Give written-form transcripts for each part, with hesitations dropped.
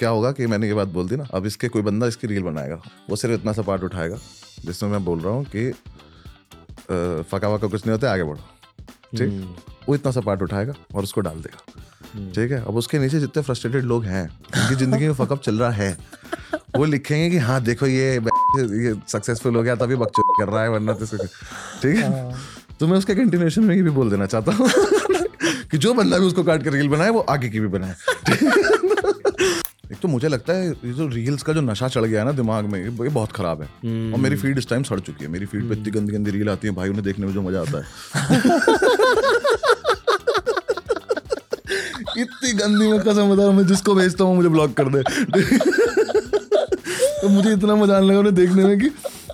क्या होगा कि मैंने ये बात बोल दी ना, अब इसके कोई बंदा इसकी रील बनाएगा, वो सिर्फ इतना सा पार्ट उठाएगा जिसमें मैं बोल रहा हूँ कि फका वका कुछ नहीं होता, आगे बढ़ो, ठीक, वो इतना सा पार्ट उठाएगा और उसको डाल देगा, ठीक है। अब उसके नीचे जितने फ्रस्ट्रेटेड लोग हैं जिनकी जिंदगी में फकअप चल रहा है, वो लिखेंगे कि हाँ देखो ये सक्सेसफुल हो गया तभी बकचोदी कर रहा है, वरना तो ठीक है। तो मैं उसके कंटिन्यूएशन में ये भी बोल देना चाहता हूँ कि जो बंदा भी उसको काट कर रील बनाए वो आगे की भी बनाए। एक तो मुझे लगता है ये जो रील्स का जो नशा चढ़ गया है ना दिमाग में, ये बहुत खराब है। और मेरी फीड इस टाइम सड़ चुकी है, मेरी फीड पे इतनी गंदी गंदी रील आती है भाई, उन्हें देखने में जो मजा आता है इतनी गंदी, मैं कसम बता रहा हूँ, मैं जिसको भेजता हूँ मुझे ब्लॉक कर दे। तो मुझे इतना मजा आने लगा उन्हें देखने में कि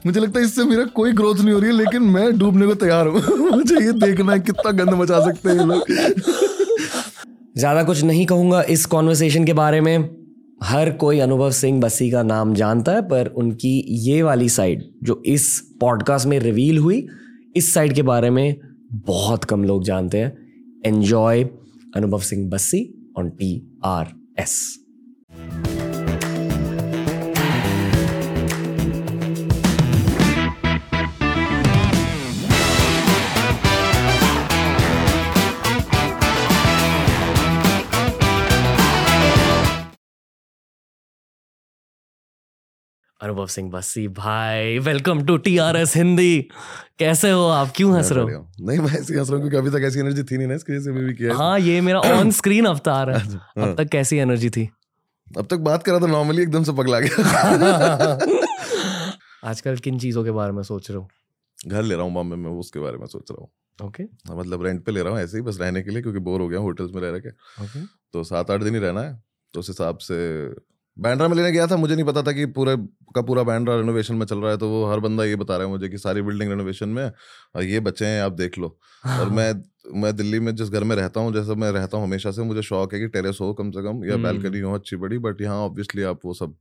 मुझे लगता है इससे मेरा कोई ग्रोथ नहीं हो रही है, लेकिन मैं डूबने को तैयार हूँ। मुझे ये देखना है कितना गंद मचा सकते हैं ये लोग। ज़्यादा कुछ नहीं कहूँगा इस कॉन्वर्सेशन के बारे में। हर कोई अनुभव सिंह बस्सी का नाम जानता है, पर उनकी ये वाली साइड जो इस पॉडकास्ट में रिवील हुई, इस साइड के बारे में बहुत कम लोग जानते हैं। Enjoy Anubhav Singh Bassi on TRS। अनुभव सिंह बस्सी भाई, वेलकम टू TRS हिंदी। कैसे हो आप? क्यों हंस रहे हो? नहीं मैं ऐसे हंस रहा हूँ क्योंकि अभी तक ऐसी एनर्जी थी नहीं ना, इसकी वजह से भी किया। हाँ ये मेरा ऑन स्क्रीन अवतार है। अब तक कैसी एनर्जी थी? अब तक बात कर रहा था नॉर्मली, एकदम से पगला गया। आजकल किन चीजों के बारे में सोच रहे हो? घर ले रहा हूँ बॉम्बे में, उसके बारे में सोच रहा हूँ। Okay okay. मतलब रेंट पे ले रहा हूँ ऐसे ही बस रहने के लिए, क्योंकि बोर हो गया होटल्स में रह के। तो 7-8 दिन ही रहना है, तो उस हिसाब से बैंड्रा में लेने गया था। मुझे नहीं पता था कि पूरा का पूरा बैंड्रा रेनोवेशन में चल रहा है, तो वो हर बंदा ये बता रहा है मुझे कि सारी बिल्डिंग रेनोवेशन में और ये बच्चे हैं आप देख लो। और मैं दिल्ली में जिस घर में रहता हूँ, जैसे मैं रहता हूँ हमेशा से, मुझे शौक है कि टेरेस हो कम से कम या बैल्कनी हो अच्छी बड़ी, बट यहाँ ऑब्वियसली आप वो सब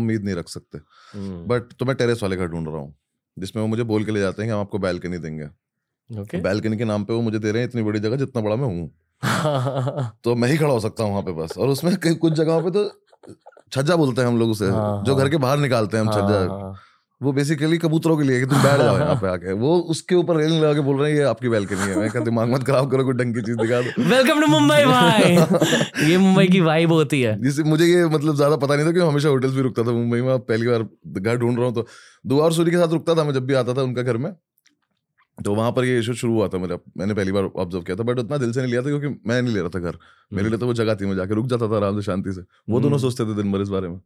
उम्मीद नहीं रख सकते। बट तो मैं टेरेस वाले घर ढूंढ रहा हूँ जिसमें वो मुझे बोल के ले जाते हैं कि हम आपको बैल्कनी देंगे। बैल्कनी के नाम पे वो मुझे दे रहे हैं इतनी बड़ी जगह जितना बड़ा मैं हूँ, तो मैं ही खड़ा हो सकता हूँ वहाँ पे बस। और उसमें कुछ जगहों पे तो छज्जा बोलते हैं हम लोग उसे, जो घर के बाहर निकालते हैं हम छज्जा, वो बेसिकली कबूतरों के लिए कि तुम बैठ जाओ यहाँ पे आके। वो उसके ऊपर रेलिंग लगा के बोल रहे हैं ये आपकी बैल्कनी है। मैं कहता दिमाग मत खराब करो, कोई ढंग की चीज दिखा दो। वेलकम टू मुंबई भाई। ये मुंबई की वाइब होती है। जिससे मुझे ये मतलब ज्यादा पता नहीं था कि हमेशा होटल्स भी रुकता था मुंबई में। पहली बार घर ढूंढ रहा हूँ तो दुआ और सूरी के साथ रुकता था मैं जब भी आता था उनका घर में, तो वहाँ पर ये इशू शुरू हुआ था मेरा। मैंने पहली बार ऑब्जर्व किया था, बट उतना दिल से नहीं लिया था क्योंकि मैं नहीं ले रहा था घर। मेरे लिए तो वो जगह थी, मैं जाके रुक जाता था आराम से शांति से। वो दोनों सोचते थे दिन भर इस बारे में।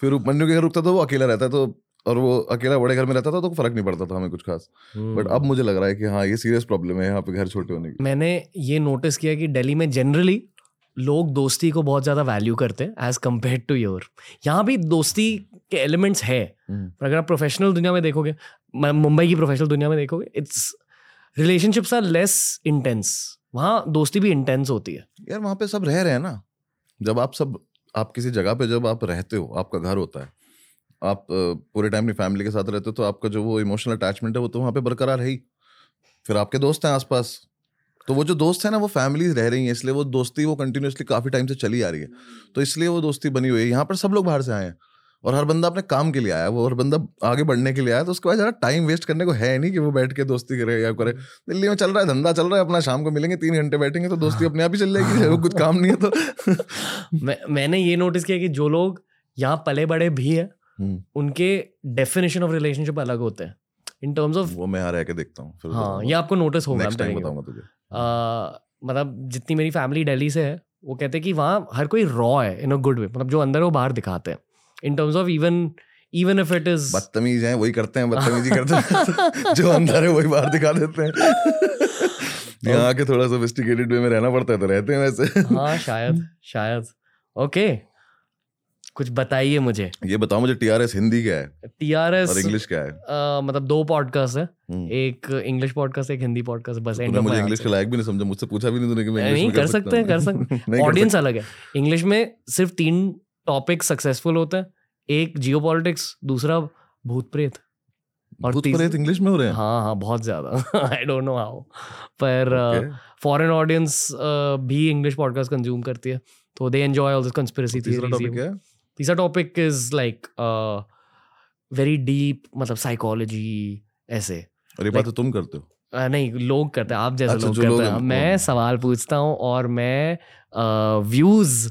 फिर मन्नू के घर रुकता था, वो अकेला रहता है, तो और वो अकेला बड़े घर में रहता था तो फर्क नहीं पड़ता था हमें कुछ खास। बट अब मुझे लग रहा है कि हाँ ये सीरियस प्रॉब्लम है यहाँ पे घर छोटे होने की। मैंने ये नोटिस किया कि दिल्ली में जनरली लोग दोस्ती को बहुत ज़्यादा वैल्यू करते हैं एज कम्पेयर टू योर। यहाँ भी दोस्ती के एलिमेंट्स है, पर अगर आप प्रोफेशनल दुनिया में देखोगे, मुंबई की प्रोफेशनल दुनिया में देखोगे, it's relationships are less intense. वहाँ दोस्ती भी इंटेंस होती है यार। वहाँ पे सब रह रहे हैं ना, जब आप किसी जगह पे जब आप रहते हो, आपका घर होता है, आप पूरे टाइम अपनी फैमिली के साथ रहते हो, तो आपका जो वो इमोशनल अटैचमेंट है वो तो वहाँ पे बरकरार है ही। फिर आपके दोस्त हैं आसपास, तो वो जो दोस्त है ना वो फैमिलीज रह रही हैं, इसलिए वो दोस्ती वो कंटिन्यूसली काफ़ी टाइम से चली आ रही है, तो इसलिए वो दोस्ती बनी हुई है। यहाँ पर सब लोग बाहर से आए हैं और हर बंदा अपने काम के लिए आया है, वो हर बंदा आगे बढ़ने के लिए आया, तो उसके बाद ज़्यादा टाइम वेस्ट करने को है नहीं कि वो बैठ के दोस्ती करे या करे। दिल्ली में चल रहा है, धंधा चल रहा है अपना, शाम को मिलेंगे 3 घंटे बैठेंगे तो दोस्ती अपने आप ही चल जाएगी, वो कुछ काम नहीं है तो। मैंने ये नोटिस किया कि जो लोग यहाँ पले बड़े भी हैं उनके डेफिनेशन ऑफ रिलेशनशिप अलग होते हैं इन टर्म्स ऑफ। वो मैं यहाँ रह के देखता हूँ। हाँ ये आपको नोटिस होगा, नेक्स्ट टाइम बताऊंगा तुझे। मतलब जितनी मेरी फैमिली दिल्ली से है, वो कहते हैं कि वहाँ हर कोई रॉ है इन अ गुड वे, मतलब जो अंदर वो बाहर दिखाते हैं in terms of even if it is बदतमीज है वही करते हैं, बदतमीजी करते हैं जो अंदर है वही बाहर दिखा देते हैं। यहाँ आके थोड़ा सोफिस्टिकेटेड वे में रहना पड़ता है, तो रहते हैं वैसे। हाँ शायद ओके। कुछ बताइए मुझे, ये बताओ मुझे TRS हिंदी क्या है, TRS और इंग्लिश क्या है? मतलब 2 पॉडकास्ट है, एक इंग्लिश पॉडकास्ट एक हिंदी पॉडकास्ट, बस एंड। मुझे इंग्लिश का लायक भी नहीं समझा, मुझसे पूछा भी नहीं तूने कि मैं इंग्लिश कर सकते हैं। ऑडियंस अलग है। इंग्लिश में सिर्फ 3 टॉपिक सक्सेसफुल होते हैं, एक जियोपॉलिटिक्स, दूसरा भूत प्रेत, और भूत प्रेत इंग्लिश में हो रहे हैं। हाँ बहुत ज्यादा, आई डोंट नो हाउ, पर फॉरेन ऑडियंस भी इंग्लिश पॉडकास्ट कंज्यूम करती है, तो they enjoy all this conspiracy theories. तीसरा topic is like very deep, मतलब साइकोलॉजी ऐसे. और ये बात तो तुम करते हो? नहीं, लोग करते हैं, आप जैसे लोग करते हैं. मैं सवाल पूछता हूँ और मैं व्यूज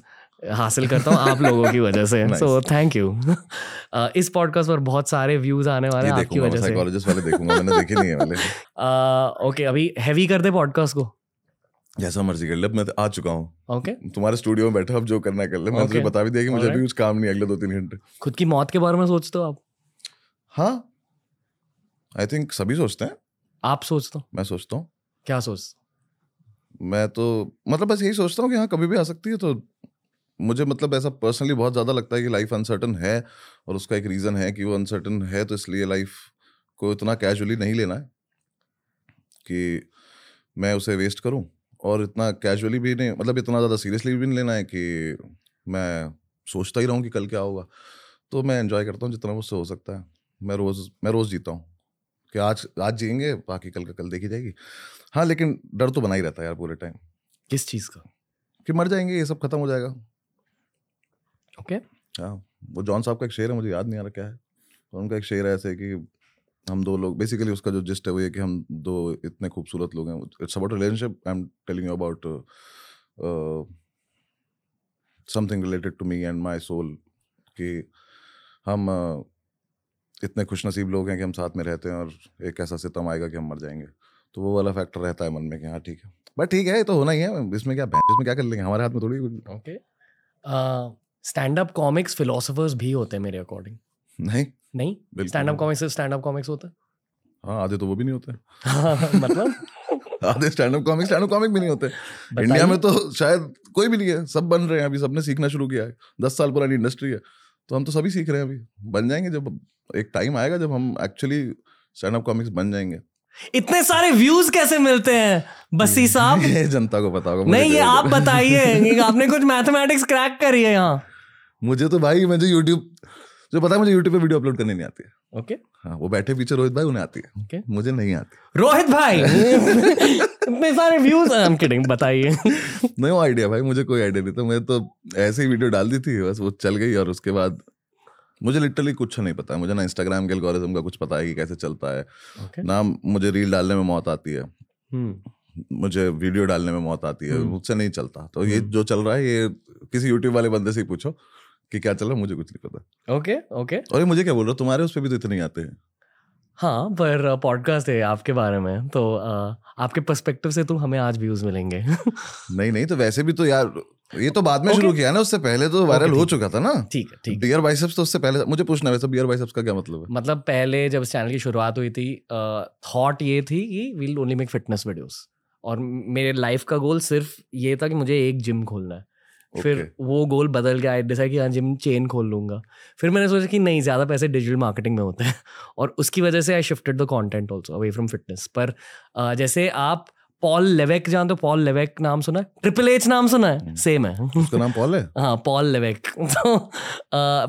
हासिल करता हूँ आप लोगों की वजह से. So thank you. इस पॉडकास्ट पर बहुत सारे व्यूज आने वाले हैं आपकी वजह से. साइकोलॉजिस्ट वाले देखूंगा, मैंने देखे नहीं है वाले. ओके, अभी हैवी करते पॉडकास्ट को. जैसा मर्जी कर ले, मैं आ चुका हूँ. ओके, तुम्हारे स्टूडियो में बैठा, अब जो करना कर ले. मैंने बता भी दिया कि मुझे अभी कुछ काम नहीं, अगले 2-3 घंटे. खुद की मौत के बारे में सोचते हो आप? हाँ, आई थिंक सभी सोचते हैं. आप सोचते हो? मैं सोचता हूँ. क्या सोचता हूँ? मैं तो मतलब बस यही सोचता हूँ कि हाँ, कभी भी आ सकती है. तो मुझे मतलब ऐसा पर्सनली बहुत ज़्यादा लगता है कि लाइफ अनसर्टन है, और उसका एक रीज़न है कि वो अनसर्टन है, तो इसलिए लाइफ को इतना कैजुअली नहीं लेना है कि मैं उसे वेस्ट करूं, और इतना कैजुअली भी नहीं, मतलब इतना ज़्यादा सीरियसली भी नहीं लेना है कि मैं सोचता ही रहूं कि कल क्या होगा. तो मैं एंजॉय करता हूं जितना मुझसे हो सकता है. मैं रोज़ जीता हूं कि आज जिएंगे, बाकी कल का कल देखी जाएगी. हाँ, लेकिन डर तो बना ही रहता है यार पूरे टाइम. किस चीज़ का? कि मर जाएंगे, ये सब खत्म हो जाएगा. ओके, हाँ, वो जॉन साहब का एक शेर है, मुझे याद नहीं आ रहा क्या है. और उनका एक शेर है ऐसे कि हम दो लोग, बेसिकली उसका जो जिस्ट है वो ये कि हम दो इतने खूबसूरत लोग हैं. It's about relationship. I am telling you about something related to me and my soul, कि हम इतने खुशनसीब लोग हैं कि हम साथ में रहते हैं, और एक ऐसा सितम आएगा कि हम मर जाएंगे. तो वो वाला फैक्टर रहता है मन में कि हाँ ठीक है, बट ठीक है, ये तो होना ही है, इसमें क्या भैंस, इसमें क्या कर लेंगे, हमारे हाथ में थोड़ी. Okay, stand up comics philosophers भी होते हैं मेरे अकॉर्डिंग. नहीं, स्टैंड अप कॉमिक्स सिर्फ स्टैंड अप कॉमिक्स होता है. हाँ, आधे तो वो भी नहीं होते. मतलब आधे स्टैंड अप कॉमिक भी नहीं होते. इंडिया में तो शायद कोई भी नहीं है, सब बन रहे हैं अभी, सबने सीखना शुरू किया है. 10 साल पुरानी इंडस्ट्री है, तो हम तो सभी सीख रहे हैं अभी. बन जाएंगे, जब एक टाइम आएगा जब हम एक्चुअली स्टैंड अप कॉमिक्स बन जाएंगे. इतने सारे व्यूज कैसे मिलते हैं बस्सी साहब? ये जनता को पता होगा. नहीं, ये आप बताइए, आपने कुछ मैथमेटिक्स क्रैक करी है यहाँ. मुझे तो भाई, मुझे यूट्यूब जो पता है, मुझे यूट्यूब पे वीडियो अपलोड करने नहीं आती है. ओके, हाँ, वो बैठे पीछे रोहित भाई, उन्हें आती है. ओके, मुझे नहीं आती. रोहित भाई इतने सारे व्यूज. आई एम किडिंग, बताइए. नो आइडिया भाई, मुझे कोई आइडिया नहीं था. मैं तो ऐसे ही वीडियो डाल दी थी, बस वो चल गई, और उसके बाद मुझे लिटरली कुछ नहीं पता. मुझे ना इंस्टाग्राम के एल्गोरिथम का कुछ पता है कि कैसे चलता है. okay. ना मुझे रील डालने में मौत आती है. मुझे वीडियो डालने में मौत आती है, मुझसे नहीं चलता. तो ये जो चल रहा है, ये किसी यूट्यूब वाले बंदे से ही पूछो कि क्या चल रहा है, मुझे कुछ नहीं पता. ओके. और ये मुझे क्या बोल रहा है, तुम्हारे उस पर भी तो इतने आते हैं. हाँ, पर पॉडकास्ट है आपके बारे में, तो आपके पर्सपेक्टिव से तो हमें आज व्यूज मिलेंगे. नहीं, तो वैसे भी तो यार ये तो बाद में शुरू किया ना, उससे पहले तो वायरल हो चुका था ना. ठीक है. बियर बाइसेप्स तो उससे पहले. मुझे पूछना है वैसे, बियर बाइसेप्स का क्या मतलब है? मतलब पहले जब इस चैनल की शुरुआत हुई थी, थॉट ये थी कि we will only make fitness videos, और मेरे लाइफ का गोल सिर्फ ये था कि मुझे एक जिम खोलना है. फिर वो गोल बदल गया, डिसाइड किया जिम चेन खोल लूंगा. फिर मैंने सोचा कि नहीं, ज़्यादा पैसे डिजिटल मार्केटिंग में होते हैं, और उसकी वजह से I shifted the content also away from fitness. पर जैसे आप पॉल लेवेक जानते हो? पॉल लेवेक नाम सुना है? ट्रिपल एच नाम सुना है? सेम है, उसका नाम पॉल है. हाँ, पॉल लेवेक. तो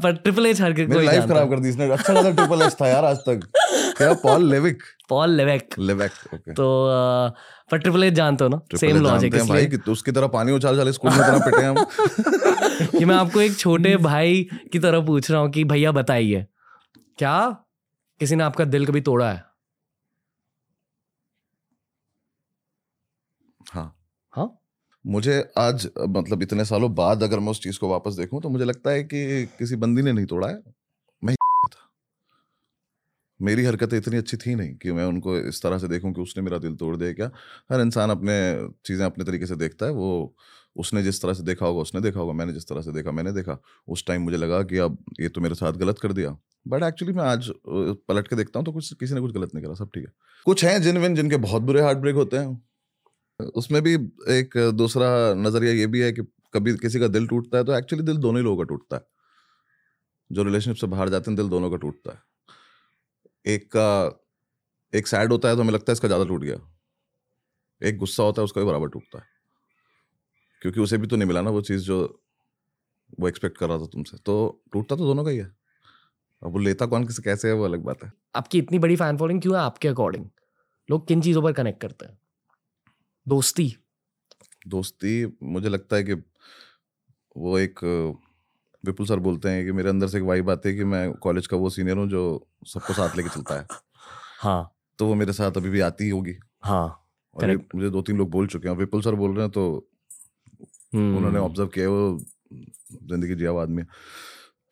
पर ट्रिपल एच हर कोई लाइफ खराब कर दी इसने. अच्छा लगा ट्रिपल एच था यार आज तक. क्या Paul Levesque? Paul Levesque. Okay, तो पर ट्रिपल एच जानते हो ना, सेम लॉजिक है भाई, कि उसकी तरह पानी उछाल स्कूल में तरह पिटे हम. कि मैं आपको एक छोटे भाई की तरह पूछ रहा हूँ कि भैया बताइए, क्या किसी ने आपका दिल कभी तोड़ा है? हाँ? मुझे आज, मतलब इतने सालों बाद अगर मैं उस चीज को वापस देखूं, तो मुझे लगता है कि किसी बंदी ने नहीं तोड़ा है. मैं था, मेरी हरकतें इतनी अच्छी थी नहीं कि मैं उनको इस तरह से देखूं कि उसने मेरा दिल तोड़ दिया. क्या हर इंसान अपने चीजें अपने तरीके से देखता है. वो उसने जिस तरह से देखा होगा, उसने देखा होगा. मैंने जिस तरह से देखा, मैंने देखा. उस टाइम मुझे लगा कि अब ये तो मेरे साथ गलत कर दिया, बट एक्चुअली मैं आज पलट के देखता हूँ तो कुछ, किसी ने कुछ गलत नहीं करा, सब ठीक है. कुछ हैं जिनके बहुत बुरे हार्ट ब्रेक होते हैं. उसमें भी एक दूसरा नजरिया ये भी है कि कभी किसी का दिल टूटता है तो एक्चुअली दिल दोनों ही लोगों का टूटता है. जो रिलेशनशिप से बाहर जाते हैं, दिल दोनों का टूटता है. एक सैड होता है तो हमें लगता है इसका ज़्यादा टूट गया. एक गुस्सा होता है, उसका भी बराबर टूटता है, क्योंकि उसे भी तो नहीं मिला ना वो चीज़ जो वो एक्सपेक्ट कर रहा था तुमसे. तो टूटता तो दोनों का ही है. अब वो लेता कौन किसे कैसे है, वो अलग बात है. आपकी इतनी बड़ी फैन फॉलोइंग क्यों है? आपके अकॉर्डिंग लोग किन चीज़ों पर कनेक्ट करते हैं? दोस्ती मुझे लगता है कि वो एक विपुल सर बोलते हैं कि मेरे अंदर से एक वाइब आती है कि मैं कॉलेज का वो सीनियर हूँ जो सबको साथ लेके चलता है. हाँ, तो वो मेरे साथ अभी भी आती होगी. हाँ, और मुझे 2-3 लोग बोल चुके हैं. विपुल सर बोल रहे हैं तो उन्होंने ऑब्जर्व किया, वो जिंदगी जिया हुआ आदमी.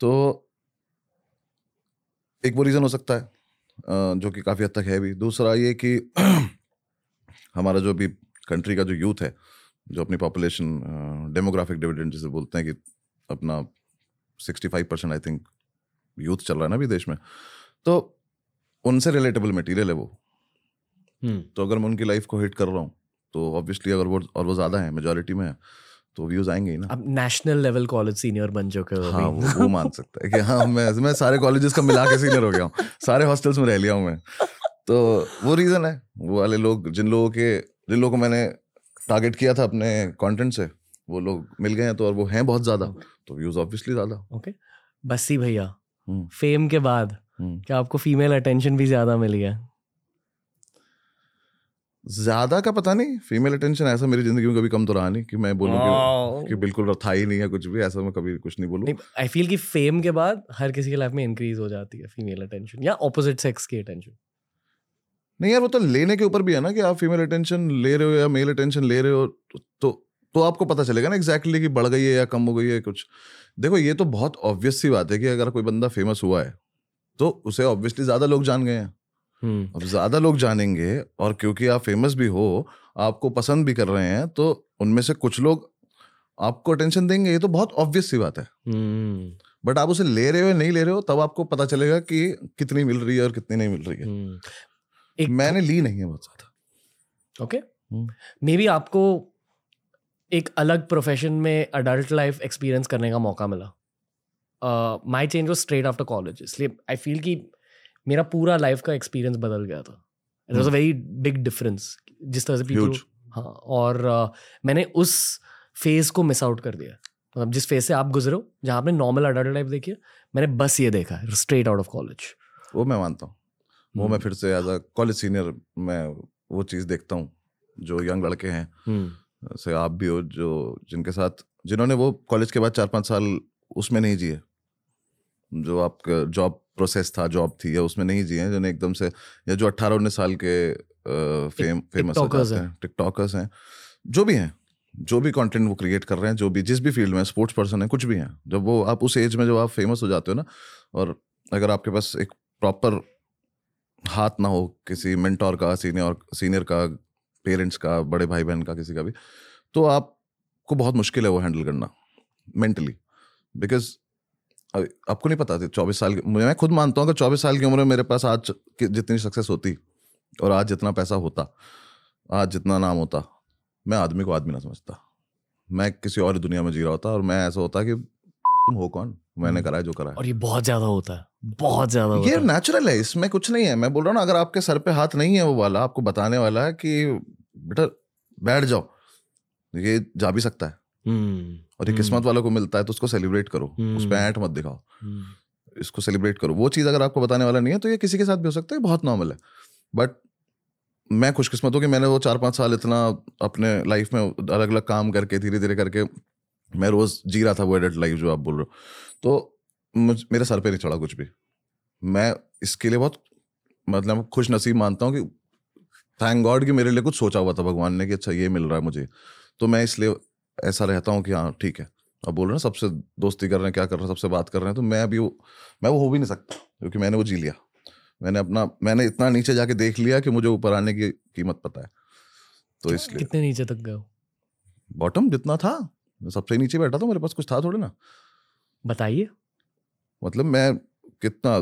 तो एक वो रीज़न हो सकता है जो कि काफ़ी हद तक है भी. दूसरा ये कि हमारा जो अभी कंट्री का जो यूथ है, जो अपनी पॉपुलेशन डेमोग्राफिक डिविडेंड जिसे बोलते हैं, कि अपना 65% आई थिंक यूथ चल रहा है ना अभी देश में, तो उनसे रिलेटेबल मटेरियल है वो. तो अगर मैं उनकी लाइफ को हिट कर रहा हूँ तो ऑब्वियसली अगर वो और वो ज़्यादा है, मेजॉरिटी में है, तो व्यूज आएंगे ही ना. अब नेशनल लेवल कॉलेज सीनियर बन चुके हो. हाँ, वो मान सकता है कि हाँ मैं सारे कॉलेजेस का मिला के सीनियर हो गया हूँ, सारे हॉस्टल्स में रह लिया हूँ मैं. तो वो रीज़न है. वो वाले लोग जिन लोगों को मैंने टारगेट किया था अपने कंटेंट से, वो लोग मिल गए हैं. तो और वो हैं बहुत ज़्यादा, तो व्यूज ऑब्वियसली ज़्यादा. ओके, बस्सी भैया, फेम के बाद क्या आपको फीमेल अटेंशन भी ज़्यादा मिली है? ज़्यादा का पता नहीं. फीमेल अटेंशन ऐसा मेरी जिंदगी में कभी कम तो रहा नहीं कि मैं बोलूँ कि बिल्कुल रथा ही नहीं है कुछ भी ऐसा, मैं कभी कुछ नहीं बोलूँ. आई फील कि फेम के बाद हर किसी के लाइफ में इंक्रीज हो जाती है फीमेल अटेंशन या ऑपोजिट सेक्स की अटेंशन. नहीं यार, वो तो लेने के ऊपर भी है ना कि आप फीमेल अटेंशन ले रहे हो या मेल अटेंशन ले रहे हो, तो आपको पता चलेगा ना एग्जैक्टली कि बढ़ गई है या कम हो गई है कुछ. देखो, ये तो बहुत ऑब्वियस सी बात है कि अगर कोई बंदा फेमस हुआ है तो उसे ऑब्वियसली ज़्यादा लोग जान गए हैं. अब ज़्यादा लोग जानेंगे, और क्योंकि आप फेमस भी हो, आपको पसंद भी कर रहे हैं, तो उनमें से कुछ लोग आपको अटेंशन देंगे. ये तो बहुत ऑब्वियस सी बात है. बट आप उसे ले रहे हो या नहीं ले रहे हो, तब आपको पता चलेगा कि कितनी मिल रही है और कितनी नहीं मिल रही है. मैंने ली नहीं है बहुत ज़्यादा. ओके, मे बी आपको एक अलग प्रोफेशन में अडल्ट लाइफ एक्सपीरियंस करने का मौका मिला. My change was straight after college, इसलिए आई फील कि मेरा पूरा लाइफ का एक्सपीरियंस बदल गया था. It was a very big difference जिस तरह से पीपल. हाँ, और मैंने उस फेज को मिस आउट कर दिया. मतलब जिस फेज से आप गुजरे हो, जहाँ आपने नॉर्मल अडल्ट लाइफ देखी है, मैंने बस ये देखा है स्ट्रेट आउट ऑफ कॉलेज. वो मैं मानता हूँ. वो मैं फिर से एज अ कॉलेज सीनियर मैं वो चीज़ देखता हूँ जो यंग लड़के हैं, से आप भी हो, जो जिनके साथ जिन्होंने वो कॉलेज के बाद 4-5 साल उसमें नहीं जिए, जो आपका जॉब प्रोसेस था, जॉब थी, या उसमें नहीं जिए, जिन्हें एकदम से, या जो 18-19 साल के फेमस टिकटॉकर्स हैं, जो भी कंटेंट वो क्रिएट कर रहे हैं, जो भी जिस भी फील्ड में स्पोर्ट्स पर्सन है, कुछ भी हैं, जब वो आप उस एज में जब आप फेमस हो जाते हो ना, और अगर आपके पास एक प्रॉपर हाथ ना हो किसी मेंटोर का, सीनियर का, पेरेंट्स का, बड़े भाई बहन का, किसी का भी, तो आपको बहुत मुश्किल है वो हैंडल करना मेंटली. बिकॉज आपको नहीं पता था 24 साल, मैं खुद मानता हूँ कि 24 साल की उम्र में मेरे पास आज जितनी सक्सेस होती और आज जितना पैसा होता, आज जितना नाम होता, मैं आदमी को आदमी ना समझता. मैं किसी और दुनिया में जी रहा होता और मैं ऐसा होता कि तुम हो कौन, मैंने करा है जो करा है. और ये बहुत ज़्यादा होता है, बहुत ज़्यादा. ये नेचुरल है, इसमें कुछ नहीं है. मैं बोल रहा हूँ ना, अगर आपके सर पे हाथ नहीं है वो वाला आपको बताने वाला है कि बेटा बैठ जाओ, ये जा भी सकता है. और ये किस्मत वालों को मिलता है तो उसको सेलिब्रेट करो, उस पर ऐंठ मत दिखाओ, इसको सेलिब्रेट करो. वो चीज़ अगर आपको बताने वाला नहीं है तो ये किसी के साथ भी हो सकता है, बहुत नॉर्मल है. बट मैं खुशकिस्मत हूँ कि मैंने वो 4-5 साल इतना अपने लाइफ में अलग अलग काम करके, धीरे धीरे करके, मैं रोज़ जी रहा था वो एडल्ट लाइफ जो आप बोल रहे हो. तो मेरे सर पे नहीं चढ़ा कुछ भी. मैं इसके लिए बहुत मतलब खुश नसीब मानता हूँ कि थैंक गॉड कि मेरे लिए कुछ सोचा हुआ था भगवान ने कि अच्छा ये मिल रहा है मुझे, तो मैं इसलिए ऐसा रहता हूँ कि हाँ ठीक है. अब बोल रहे हैं सबसे दोस्ती कर रहे हैं, क्या कर रहे हैं, सबसे बात कर रहे हैं, तो मैं अभी वो हो भी नहीं सकता क्योंकि मैंने वो जी लिया. मैंने इतना नीचे जाके देख लिया कि मुझे ऊपर आने की कीमत पता है. तो इसलिए कितने नीचे तक गए? बॉटम जितना था सबसे नीचे बैठा था, मेरे पास कुछ था थोड़े ना. बताइए. मतलब मैं कितना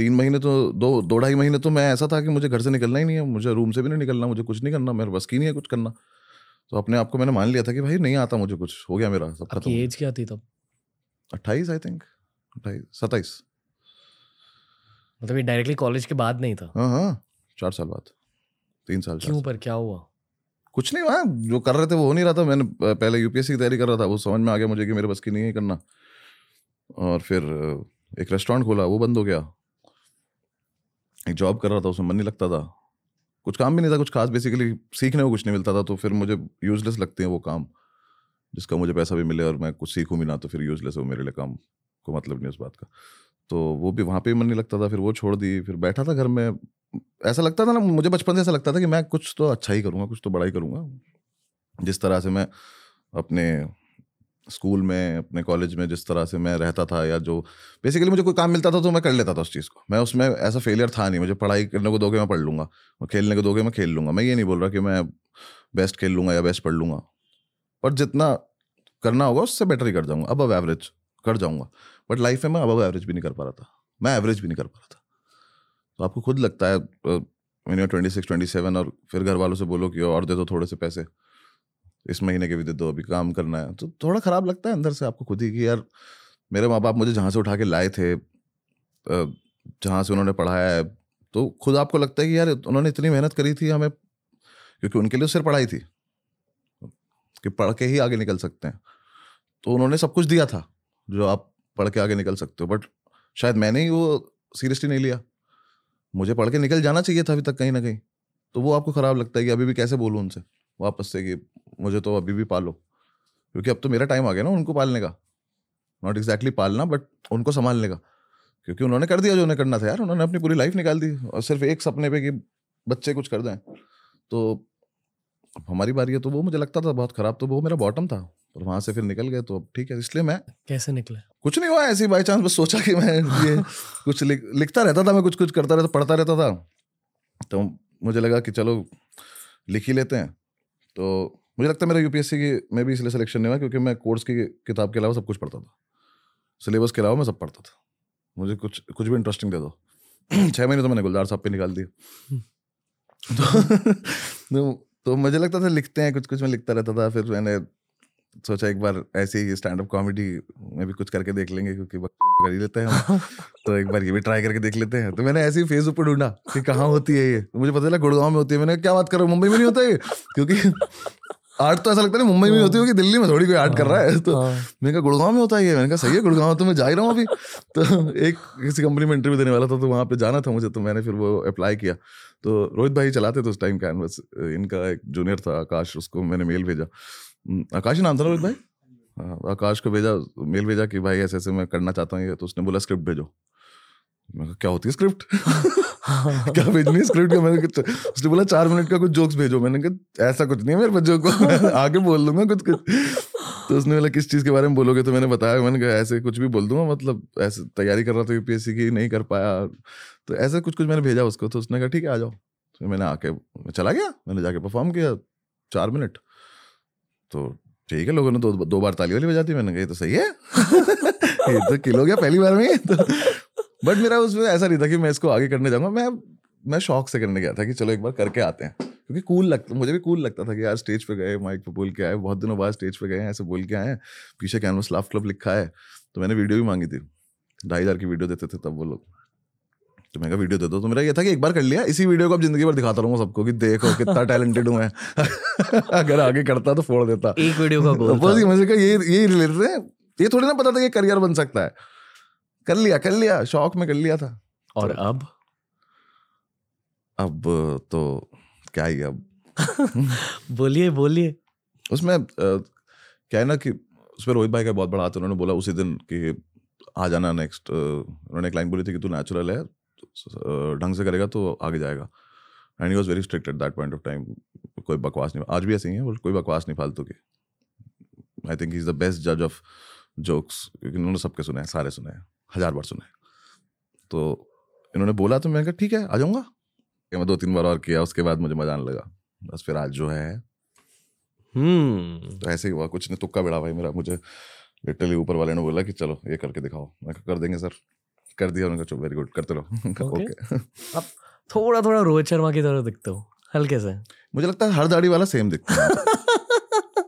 3 महीने तो 2-2.5 महीने तो मैं ऐसा था कि मुझे घर से निकलना ही नहीं है, मुझे रूम से भी नहीं निकलना, मुझे कुछ नहीं करना, मेरे बस की नहीं है कुछ करना. तो अपने आप को मैंने मान लिया था कि भाई नहीं आता मुझे कुछ, हो गया मेरा सब खत्म. एज क्या थी तब? 28 आई थिंक, 28-27. मतलब ये डायरेक्टली कॉलेज के बाद नहीं था? हाँ, 4 साल बाद, 3 साल. क्यों, पर क्या हुआ? कुछ नहीं, वहाँ जो कर रहे थे वो हो नहीं रहा था. मैंने पहले यूपीएससी की तैयारी कर रहा था, वो समझ में आ गया मुझे कि मेरे बस की नहीं है करना. और फिर एक रेस्टोरेंट खोला, वो बंद हो गया. एक जॉब कर रहा था, उसमें मन नहीं लगता था, कुछ काम भी नहीं था कुछ खास, बेसिकली सीखने को कुछ नहीं मिलता था. तो फिर मुझे यूजलेस लगते हैं वो काम, जिसका मुझे पैसा भी मिले और मैं कुछ सीखूँ भी ना तो फिर यूजलेस है वो मेरे लिए, काम को मतलब नहीं उस बात का। तो वो भी वहाँ पे मन नहीं लगता था, फिर वो छोड़ दी, फिर बैठा था घर में। ऐसा लगता था ना मुझे बचपन से, ऐसा लगता था कि मैं कुछ तो अच्छा ही करूँगा, कुछ तो बड़ा ही करूँगा। जिस तरह से मैं अपने स्कूल में, अपने कॉलेज में जिस तरह से मैं रहता था, या जो बेसिकली मुझे कोई काम मिलता था तो मैं कर लेता था उस चीज़ को, मैं उसमें ऐसा फेलियर था नहीं। मुझे पढ़ाई करने को दोगे मैं पढ़ लूँगा, और खेलने को दोगे मैं खेल लूँगा। मैं ये नहीं बोल रहा कि मैं बेस्ट खेल लूँगा या बेस्ट पढ़ लूँगा, पर जितना करना होगा उससे बेटर ही कर जाऊँगा, अबव एवरेज कर जाऊँगा। बट लाइफ में मैं अबव एवरेज भी नहीं कर पा रहा था, मैं एवरेज भी नहीं कर पा रहा था। तो आपको खुद लगता है व्हेन यू आर 26-27 और फिर घर वालों से बोलो कि और दे दो थोड़े से पैसे, इस महीने के भी दे दो, अभी काम करना है। तो थोड़ा ख़राब लगता है अंदर से आपको खुद ही कि यार मेरे माँ बाप मुझे जहाँ से उठा के लाए थे, जहाँ से उन्होंने पढ़ाया है, तो खुद आपको लगता है कि यार उन्होंने इतनी मेहनत करी थी हमें, क्योंकि उनके लिए सिर्फ पढ़ाई थी कि पढ़ के ही आगे निकल सकते हैं। तो उन्होंने सब कुछ दिया था जो आप पढ़ के आगे निकल सकते हो, बट शायद मैंने ही वो सीरियसली नहीं लिया। मुझे पढ़ के निकल जाना चाहिए था अभी तक कहीं ना कहीं। तो वो आपको ख़राब लगता है कि अभी भी कैसे बोलूँ उनसे वापस से कि मुझे तो अभी भी पालो, क्योंकि अब तो मेरा टाइम आ गया ना उनको पालने का। नॉट एग्जैक्टली पालना, बट उनको संभालने का, क्योंकि उन्होंने कर दिया जो उन्हें करना था यार। उन्होंने अपनी पूरी लाइफ निकाल दी और सिर्फ एक सपने पे कि बच्चे कुछ कर दें, तो अब हमारी बारी है। तो वो मुझे लगता था बहुत ख़राब, तो वो मेरा बॉटम था, और वहाँ से फिर निकल गए। तो अब ठीक है, इसलिए मैं कैसे निकला, कुछ नहीं हुआ ऐसी बाई चांस, बस सोचा कि मैं ये कुछ लिखता रहता था, मैं कुछ कुछ करता रहता, पढ़ता रहता था। तो मुझे लगा कि चलो लिख ही लेते हैं। तो मुझे लगता है मेरा यूपीएससी की में भी इसलिए सिलेक्शन नहीं हुआ क्योंकि मैं कोर्स की किताब के अलावा सब कुछ पढ़ता था, सिलेबस के अलावा मैं सब पढ़ता था। मुझे कुछ भी इंटरेस्टिंग दे दो। 6 महीने तो मैंने गुलदार साहब पे निकाल दिए। तो मुझे लगता था लिखते हैं, कुछ कुछ मैं लिखता रहता था। फिर मैंने सोचा एक बार ऐसे ही स्टैंड अप कॉमेडी में भी कुछ करके देख लेंगे, क्योंकि कर ही लेते हैं तो एक बार ये भी ट्राई करके देख लेते हैं। तो मैंने ऐसे ही फेसबुक पर ढूंढा कि कहाँ होती है ये, तो मुझे पता चला गुड़गांव में होती है। मैंने क्या बात कर रहा हूँ, मुंबई में नहीं होता ये, क्योंकि आर्ट तो ऐसा लगता है मुंबई में होती होगी, दिल्ली में थोड़ी कोई आर्ट कर रहा है। तो मैंने कहा गुड़गांव में होता है ये, मैंने कहा सही है गुड़गांव, तो मैं जा ही रहा हूँ अभी। तो एक किसी कंपनी में इंटरव्यू देने वाला था, तो वहाँ पे जाना था मुझे, तो मैंने फिर वो अप्लाई किया। तो रोहित भाई चलाते थे उस टाइम कैनवस, इनका एक जूनियर था आकाश, उसको मैंने मेल भेजा, आकाश ही नाम था रोहित भाई, आकाश को भेजा, मेल भेजा कि भाई ऐसे ऐसे मैं करना चाहता हूँ ये। तो उसने बोला स्क्रिप्ट भेजो। मैं कहा क्या होती है स्क्रिप्ट क्या भेजनी है स्क्रिप्ट? मैंने कहा, उसने बोला 4 मिनट का कुछ जोक्स भेजो। मैंने कहा ऐसा कुछ नहीं है मेरे बच्चों को, आगे बोल दूंगा कुछ कुछ। तो उसने बोला किस चीज़ के बारे में बोलोगे? तो मैंने बताया, मैंने कहा ऐसे कुछ भी बोल दूंगा, मतलब ऐसे तैयारी कर रहा था यूपीएससी की, नहीं कर पाया, तो ऐसे कुछ कुछ मैंने भेजा उसको। तो उसने कहा ठीक है आ जाओ। तो मैंने आके चला गया, मैंने जाके परफॉर्म किया 4 मिनट। तो ठीक है, लोगों ने तो 2 बार ताली वाली बजा दी। मैंने कहा ये तो सही है ये तो किल हो गया पहली बार में। तो बट मेरा उसमें ऐसा नहीं था कि मैं इसको आगे करने जाऊँगा, मैं शौक से करने गया था कि चलो एक बार करके आते हैं, क्योंकि कूल लगता, मुझे भी कूल लगता था कि यार स्टेज पे गए, माइक पे बोल के आए, बहुत दिनों बाद स्टेज पे गए हैं, ऐसे बोल के आए हैं। पीछे कैनवस लाफ क्लब लिखा है, तो मैंने वीडियो भी मांगी थी, 2500 की वीडियो देते थे तब वो लोग, तो मैं कहा वीडियो दे दो। तो मेरा ये था कि एक बार कर लिया, इसी वीडियो को अब जिंदगी भर दिखाता रहूंगा सबको कि देखो कितना टैलेंटेड हूँ मैं अगर आगे करता तो फोड़ देता। एक वीडियो का गोल था, मुझे कहा ये रिलेटेड है, ये थोड़ी ना पता था कि करियर बन सकता है। कर लिया शौक में कर लिया था। और तो, अब तो क्या ही अब बोलिए। उसमें क्या है ना कि उसमें रोहित भाई का बहुत बड़ा हाथ, उन्होंने बोला उसी दिन कि आ जाना नेक्स्ट। उन्होंने एक लाइन बोली थी कि तू नेचुरल है, ढंग से करेगा तो आगे जाएगा। And he was very strict at that point of time, कोई बकवास नहीं। आज भी ऐसे ही है, कोई बकवास नहीं फालतू की। I think he is the best जज ऑफ जोक्स, क्योंकि उन्होंने सबके सुने हैं, सारे सुने हैं, 1000 बार सुने। तो इन्होंने बोला तो मैंने कहा ठीक है आ जाऊँगा। मैं 2-3 बार और किया, उसके बाद मुझे मजा आने लगा, बस फिर आज जो है। तो ऐसे ही हुआ, कुछ ने तुक्का बेड़ा भाई मेरा, मुझे लिटरली ऊपर वाले ने बोला कि चलो ये करके दिखाओ। मैं कर देंगे सर, कर दिया। उन्होंने कहा वेरी गुड, करते रहो। ओके, अब थोड़ा थोड़ा रोहित शर्मा की तरह दिखते हो हल्के से। मुझे लगता है हर दाढ़ी वाला सेम दिखता है,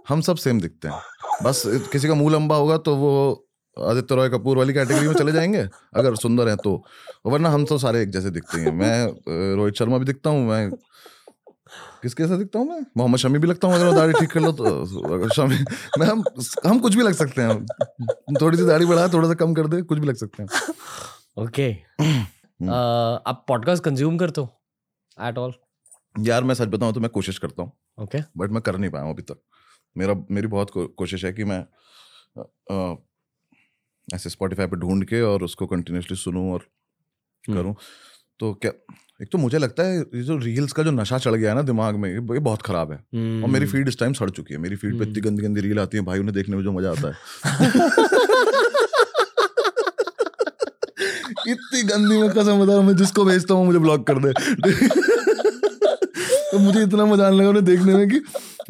हम सब सेम दिखते हैं, बस किसी का मुंह लंबा होगा तो वो आदित्य रॉय कपूर वाली कैटेगरी में चले जाएंगे अगर सुंदर हैं तो, वरना हम तो सारे एक जैसे दिखते हैं। मैं रोहित शर्मा भी दिखता हूँ, मैं किसके जैसा दिखता हूँ, मैं मोहम्मद शमी भी लगता हूँ अगर वो दाढ़ी ठीक कर लो तो। शमी मैं हम कुछ भी लग सकते हैं, थोड़ी सी दाढ़ी बढ़ा, थोड़ा सा कम कर दे, कुछ भी लग सकते हैं। ओके, आप पॉडकास्ट कंज्यूम करते हो एट ऑल? यार मैं सच बताऊँ तो मैं कोशिश करता हूँ, बट मैं कर नहीं पाया हूँ अभी तक। मेरी बहुत कोशिश है कि मैं ऐसे स्पॉटिफाई पे ढूंढ के और उसको कंटिन्यूसली सुनूं और करूं. तो क्या एक तो मुझे लगता है ये जो रील्स का जो नशा चढ़ गया है ना दिमाग में, ये बहुत खराब है. और मेरी फीड इस टाइम सड़ चुकी है. मेरी फीड पे इतनी गंदी गंदी रील आती है भाई, उन्हें देखने में जो मजा आता है इतनी गंदी में कसम बता, मैं जिसको भेजता हूँ मुझे ब्लॉक कर दे तो मुझे इतना मजा आने लगा उन्हें देखने में कि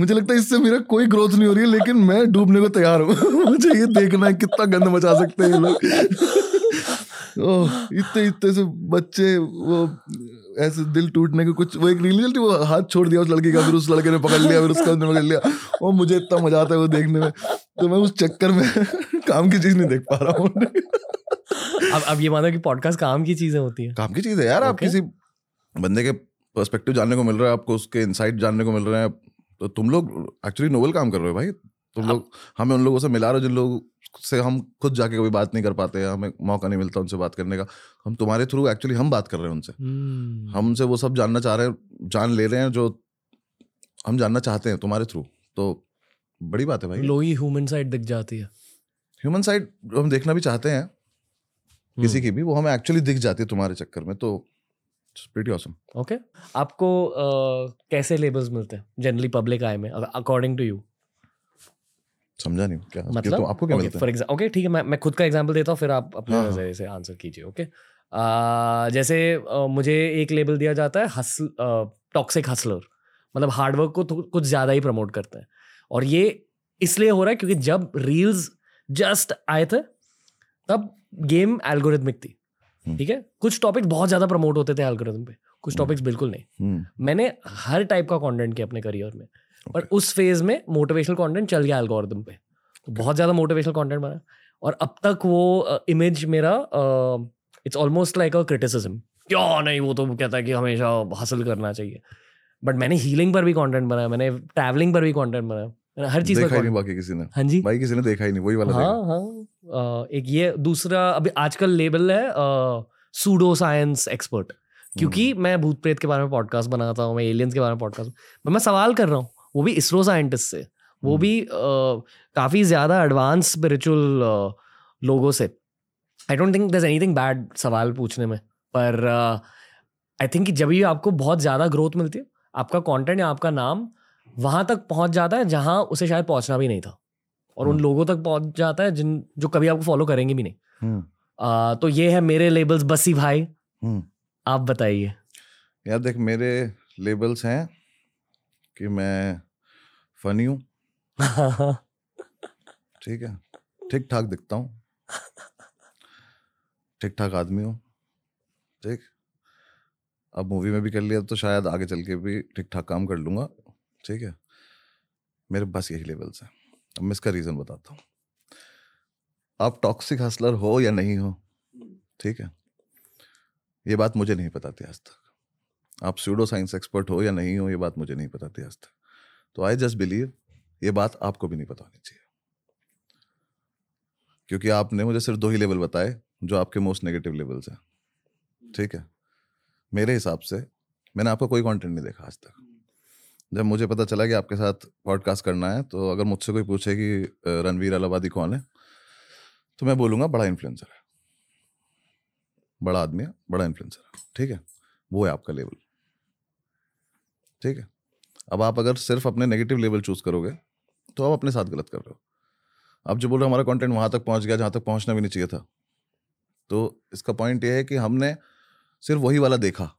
मुझे लगता है इससे मेरा कोई ग्रोथ नहीं हो रही है, लेकिन मैं डूबने को तैयार हूँ मुझे ये देखना है कितना गंद मचा सकते हैं लोग इतने इतने से बच्चे वो ऐसे दिल टूटने के कुछ वो एक रील चलती, वो हाथ छोड़ दिया उस लड़की का, फिर उस लड़के ने पकड़ लिया, फिर उसका पकड़ लिया, और मुझे इतना मजा आता है वो देखने में. तो मैं उस चक्कर में काम की चीज़ नहीं देख पा रहा हूँ अब ये मानो कि पॉडकास्ट काम की चीज़ें होती हैं. काम की चीज़ है यार, आप किसी बंदे के पर्सपेक्टिव जानने को मिल रहा है, आपको उसके इनसाइट जानने को मिल रहे हैं. तो तुम लोग एक्चुअली नोबल काम कर रहे हो भाई. तुम लोग हमें उन लोगों से मिला रहे हो जिन लोगों से हम खुद जाके कभी बात नहीं कर पाते हैं, हमें मौका नहीं मिलता उनसे बात करने का. हम तुम्हारे थ्रू एक्चुअली हम बात कर रहे हैं उनसे, हमसे वो सब जानना चाह रहे हैं, जान ले रहे हैं जो हम जानना चाहते हैं तुम्हारे थ्रू. तो बड़ी बात है भाई, लोग ह्यूमन साइड दिख जाती है. ह्यूमन साइड हम देखना भी चाहते हैं किसी की भी, वो हमें एक्चुअली दिख जाती है तुम्हारे चक्कर में. तो pretty awesome. Okay. आपको कैसे लेबल्स मिलते हैं जनरली पब्लिक आई में अकॉर्डिंग टू यू? समझा नहीं क्या मतलब, तो आपको क्या मिलता है? फॉर एग्जांपल ओके ठीक है, मैं खुद का एग्जांपल देता हूँ फिर आप अपने नजर से आंसर कीजिए. ओके जैसे मुझे एक लेबल दिया जाता है टॉक्सिक हसलर, मतलब हार्डवर्क को कुछ ज़्यादा ही प्रमोट करते हैं. और ये इसलिए हो रहा है क्योंकि जब रील्स जस्ट आए थे तब गेम एल्गोरिथमिक थी, ठीक है. कुछ टॉपिक्स बहुत ज्यादा प्रमोट होते थे एल्गोरिथम पे, कुछ टॉपिक्स बिल्कुल नहीं. मैंने हर टाइप का कंटेंट किया अपने करियर में, पर उस फेज में मोटिवेशनल कंटेंट चल गया एल्गोरिथम पे, तो बहुत ज्यादा मोटिवेशनल कंटेंट बना. और अब तक वो इमेज मेरा it's almost like a criticism, क्यों नहीं वो तो कहता है कि हमेशा हासिल करना चाहिए. बट मैंने हीलिंग पर भी कंटेंट बनाया, मैंने ट्रैवलिंग पर भी कंटेंट बनाया, हर चीज पर. बाकी किसी ने हां जी भाई किसी ने देखा ही नहीं वही वाला. हां हां एक ये दूसरा अभी आजकल लेबल है सूडो साइंस एक्सपर्ट, क्योंकि मैं भूत प्रेत के बारे में पॉडकास्ट बनाता हूँ, मैं एलियंस के बारे में पॉडकास्ट, मैं सवाल कर रहा हूँ वो भी इसरो साइंटिस्ट से, वो भी काफ़ी ज़्यादा एडवांस स्पिरिचुअल लोगों से. I don't think there is anything bad सवाल पूछने में, पर आई थिंक कि जब भी आपको बहुत ज़्यादा ग्रोथ मिलती है, आपका कॉन्टेंट या आपका नाम वहाँ तक पहुँच जाता है जहाँ उसे शायद पहुँचना भी नहीं था, और उन लोगों तक पहुंच जाता है जिन जो कभी आपको फॉलो करेंगे भी नहीं. तो ये है मेरे लेबल्स. बसी भाई आप बताइए. यार देख मेरे लेबल्स हैं कि मैं फनी हूँ ठीक है, ठीक ठाक दिखता हूँ, ठीक ठाक आदमी हूँ, ठीक. अब मूवी में भी कर लिया तो शायद आगे चल के भी ठीक ठाक काम कर लूँगा, ठीक है. मेरे बस यही लेबल्स हैं. अब मैं इसका रीज़न बताता हूँ. आप टॉक्सिक हसलर हो या नहीं हो, ठीक है, ये बात मुझे नहीं पता थी आज तक. आप स्यूडो साइंस एक्सपर्ट हो या नहीं हो, ये बात मुझे नहीं पता थी आज तक. तो आई जस्ट बिलीव ये बात आपको भी नहीं पता होनी चाहिए, क्योंकि आपने मुझे सिर्फ दो ही लेवल बताए जो आपके मोस्ट नेगेटिव लेवल्स हैं, ठीक है. मेरे हिसाब से मैंने आपका कोई कॉन्टेंट नहीं देखा आज तक. जब मुझे पता चला कि आपके साथ पॉडकास्ट करना है, तो अगर मुझसे कोई पूछे कि रणवीर अलाहाबादी कौन है, तो मैं बोलूँगा बड़ा इन्फ्लुएंसर है, बड़ा आदमी है, बड़ा इन्फ्लुएंसर है, ठीक है. वो है आपका लेवल, ठीक है. अब आप अगर सिर्फ अपने नेगेटिव लेवल चूज़ करोगे तो आप अपने साथ गलत कर रहे हो. आप जो बोल रहे हो हमारा कॉन्टेंट वहाँ तक पहुँच गया जहाँ तक पहुँचना भी नहीं चाहिए था, तो इसका पॉइंट ये है कि हमने सिर्फ वही वाला देखा,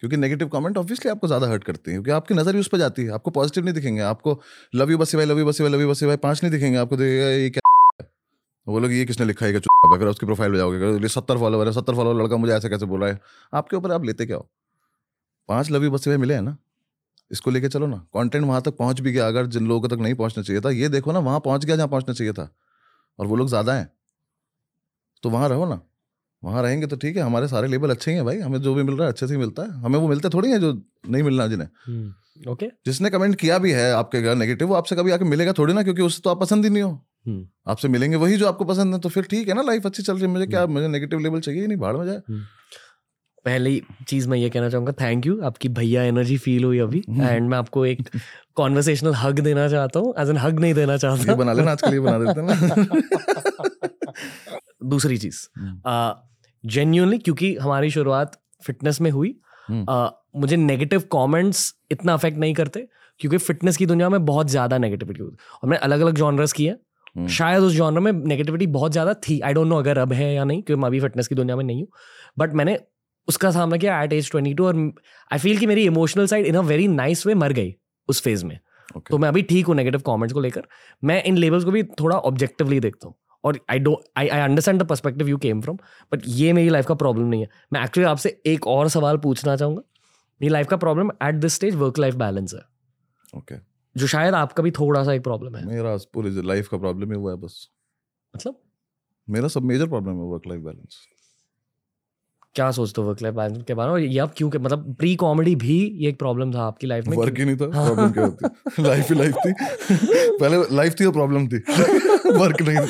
क्योंकि नेगेटिव कमेंट ऑब्वियसली आपको ज़्यादा हर्ट करते हैं, क्योंकि आपकी नज़र ही उस पर जाती है. आपको पॉजिटिव नहीं दिखेंगे, आपको लव यू बसी भाई, लव यू बसी भाई, लव यू बसी भाई 5 नहीं दिखेंगे. आपको देखेगा ये क्या है, वो लोग ये किसने लिखा है, क्या चुप है, अगर उसकी प्रोफाइल हो जाओगे 70 फॉलोवर है, 70 फॉलोवर लड़का मुझे ऐसे कैसे बोल रहा है. आपके ऊपर आप लेते क्या हो, 5 लव यू बसी भाई मिले हैं ना, इसको लेके चलो ना. कॉन्टेंट वहाँ तक पहुँच भी गया अगर जिन लोगों तक नहीं पहुँचना चाहिए था, ये देखो ना वहाँ पहुँच गया जहाँ पहुँचना चाहिए था, और वो लोग ज़्यादा हैं, तो वहाँ रहो ना. वहाँ रहेंगे तो ठीक है. हमारे सारे लेबल अच्छे ही हैं भाई, हमें जो भी मिल रहा है अच्छे से ही मिलता है. हमें वो मिलते थोड़ी हैं जो नहीं मिलना जिन्हें. ओके जिसने कमेंट किया भी है आपके घर नेगेटिव, वो आपसे कभी आके मिलेगा थोड़ी ना, क्योंकि उससे तो आप पसंद ही नहीं हो. आपसे मिलेंगे वही जो आपको पसंद है, तो फिर ठीक है ना, लाइफ अच्छी चल रही है. मुझे नेगेटिव लेबल चाहिए नहीं, भाड़ में जाए. पहली चीज मैं ये कहना चाहूंगा, थैंक यू, आपकी भैया एनर्जी फील हुई अभी, एंड मैं आपको एक कॉन्वर्सेशनल हग देना चाहता हूँ, एज एन हग नहीं देना चाहता, बना लेना आज के लिए, बना देते ना। दूसरी चीज जेन्युइनली, क्योंकि हमारी शुरुआत फिटनेस में हुई, मुझे नेगेटिव कमेंट्स इतना अफेक्ट नहीं करते, क्योंकि फिटनेस की दुनिया में बहुत ज्यादा नेगेटिविटी होती है, और मैं अलग अलग जॉनर्स की है, शायद उस जॉनर में नेगेटिविटी बहुत ज्यादा थी, आई डोंट नो अगर अब है या नहीं, क्योंकि मैं अभी फिटनेस की दुनिया में नहीं हूँ, बट मैंने उसका सामना किया एट एज 22, और आई फील कि मेरी emotional side in a very nice way मर गई उस फेज में। तो मैं अभी ठीक हूँ नेगेटिव कॉमेंट्स को लेकर, मैं इन लेबल्स को भी थोड़ा ऑब्जेक्टिवली देखता हूँ, और I understand the perspective you came from, but ये मेरी लाइफ का प्रॉब्लम नहीं है। मैं एक्चुअली आपसे एक और सवाल पूछना चाहूँगा, मेरी लाइफ का problem at this stage work life balance है, okay. जो शायद आपका भी थोड़ा सा एक प्रॉब्लम है। मेरा पूरी लाइफ का प्रॉब्लम ही हुआ है बस, मतलब मेरा सब मेजर प्रॉब्लम है वर्क लाइफ बैलेंस। क्या सोचते हो वर्क लाइफ बैलेंस के बारे में, और ये आप क्यों, मतलब प्री कॉमेडी भी ये एक प्रॉब्लम था आपकी लाइफ में? वर्क ही नहीं था, प्रॉब्लम क्या होती, लाइफ ही लाइफ थी। पहले लाइफ थी और प्रॉब्लम थी, वर्क नहीं था,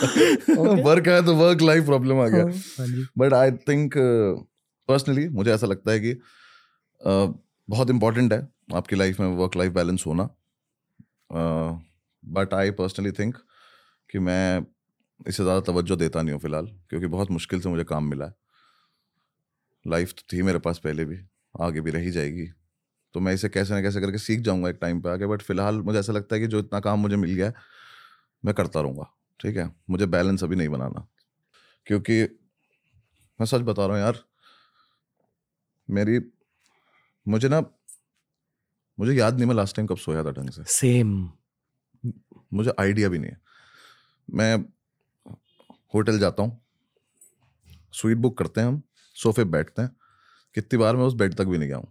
वर्क आया तो वर्क लाइफ प्रॉब्लम आ गया। बट आई थिंक पर्सनली मुझे ऐसा लगता है कि बहुत इंपॉर्टेंट है आपकी लाइफ में वर्क लाइफ बैलेंस होना, बट आई पर्सनली थिंक कि मैं इसे ज़्यादा तवज्जो देता नहीं हूँ फिलहाल, क्योंकि बहुत मुश्किल से मुझे काम मिला है। लाइफ तो थी मेरे पास पहले भी, आगे भी रही जाएगी, तो मैं इसे कैसे ना कैसे करके सीख जाऊंगा एक टाइम पे आके, बट फिलहाल मुझे ऐसा लगता है कि जो इतना काम मुझे मिल गया है मैं करता रहूँगा, ठीक है। मुझे बैलेंस अभी नहीं बनाना, क्योंकि मैं सच बता रहा हूँ यार, मुझे याद नहीं मैं लास्ट टाइम कब सोया था ढंग से। सेम, मुझे आइडिया भी नहीं है। मैं होटल जाता हूँ, स्वीट बुक करते हैं, हम सोफे पे बैठते हैं, कितनी बार मैं उस बेड तक भी नहीं गया हूँ।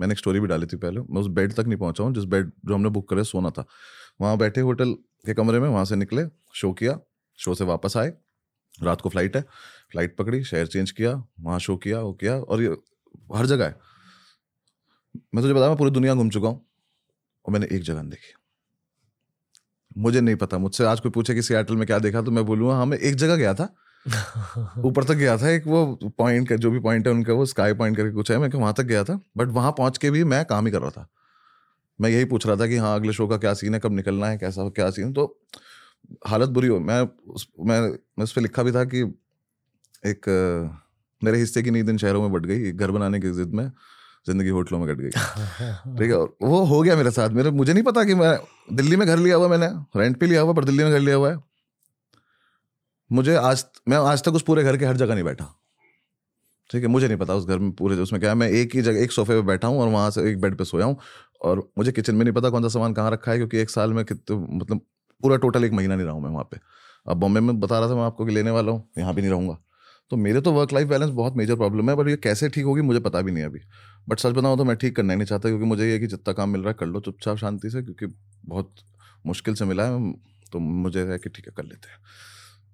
मैंने एक स्टोरी भी डाली थी पहले, मैं उस बेड तक नहीं पहुँचा हूँ जिस बेड जो हमने बुक करे सोना था। वहाँ बैठे होटल के कमरे में, वहाँ से निकले, शो किया, शो से वापस आए, रात को फ्लाइट है, फ्लाइट पकड़ी, शहर चेंज किया, वहाँ शो किया, वो किया, और ये हर जगह है। मैं तुझे बताया मैं पूरी दुनिया घूम चुका हूँ और मैंने एक जगह नहीं देखी। मुझे नहीं पता, मुझसे आज कोई पूछे कि सियाटल में क्या देखा तो मैं बोलूँगा हाँ मैं एक जगह गया था, ऊपर तक गया था, एक वो पॉइंट का जो भी पॉइंट है उनका, वो स्काई पॉइंट करके कुछ है, मैं वहां तक गया था, बट वहां पहुंच के भी मैं काम ही कर रहा था। मैं यही पूछ रहा था कि हाँ अगले शो का क्या सीन है, कब निकलना है, कैसा हो, क्या सीन। तो हालत बुरी हो। मैं उस पर लिखा भी था कि एक मेरे हिस्से की नींद इन शहरों में बढ़ गई, घर बनाने की जिद में जिंदगी होटलों में कट गई, ठीक है। और वो हो गया मेरे साथ। मुझे नहीं पता कि मैं दिल्ली में घर लिया हुआ, मैंने रेंट पे लिया हुआ, पर दिल्ली में घर लिया हुआ है। मैं आज तक उस पूरे घर के हर जगह नहीं बैठा, ठीक है। मुझे नहीं पता उस घर में पूरे उसमें क्या है। मैं एक ही जगह, एक सोफे पे बैठा हूँ और वहाँ से एक बेड पे सोया हूँ, और मुझे किचन में नहीं पता कौन सा सामान कहाँ रखा है, क्योंकि एक साल में मतलब पूरा टोटल एक महीना नहीं रहा हूँ मैं वहाँ पे। अब बॉम्बे में बता रहा था मैं आपको कि लेने वाला हूँ, यहाँ भी नहीं रहूँगा। तो मेरे तो वर्क लाइफ बैलेंस बहुत मेजर प्रॉब्लम है, बट ये कैसे ठीक होगी मुझे पता भी नहीं अभी। बट सच बताऊँ तो मैं ठीक करना ही नहीं चाहता, क्योंकि मुझे ये कि जितना काम मिल रहा है कर लो चुपचाप शांति से, क्योंकि बहुत मुश्किल से मिला है, तो मुझे है कि ठीक है कर लेते हैं।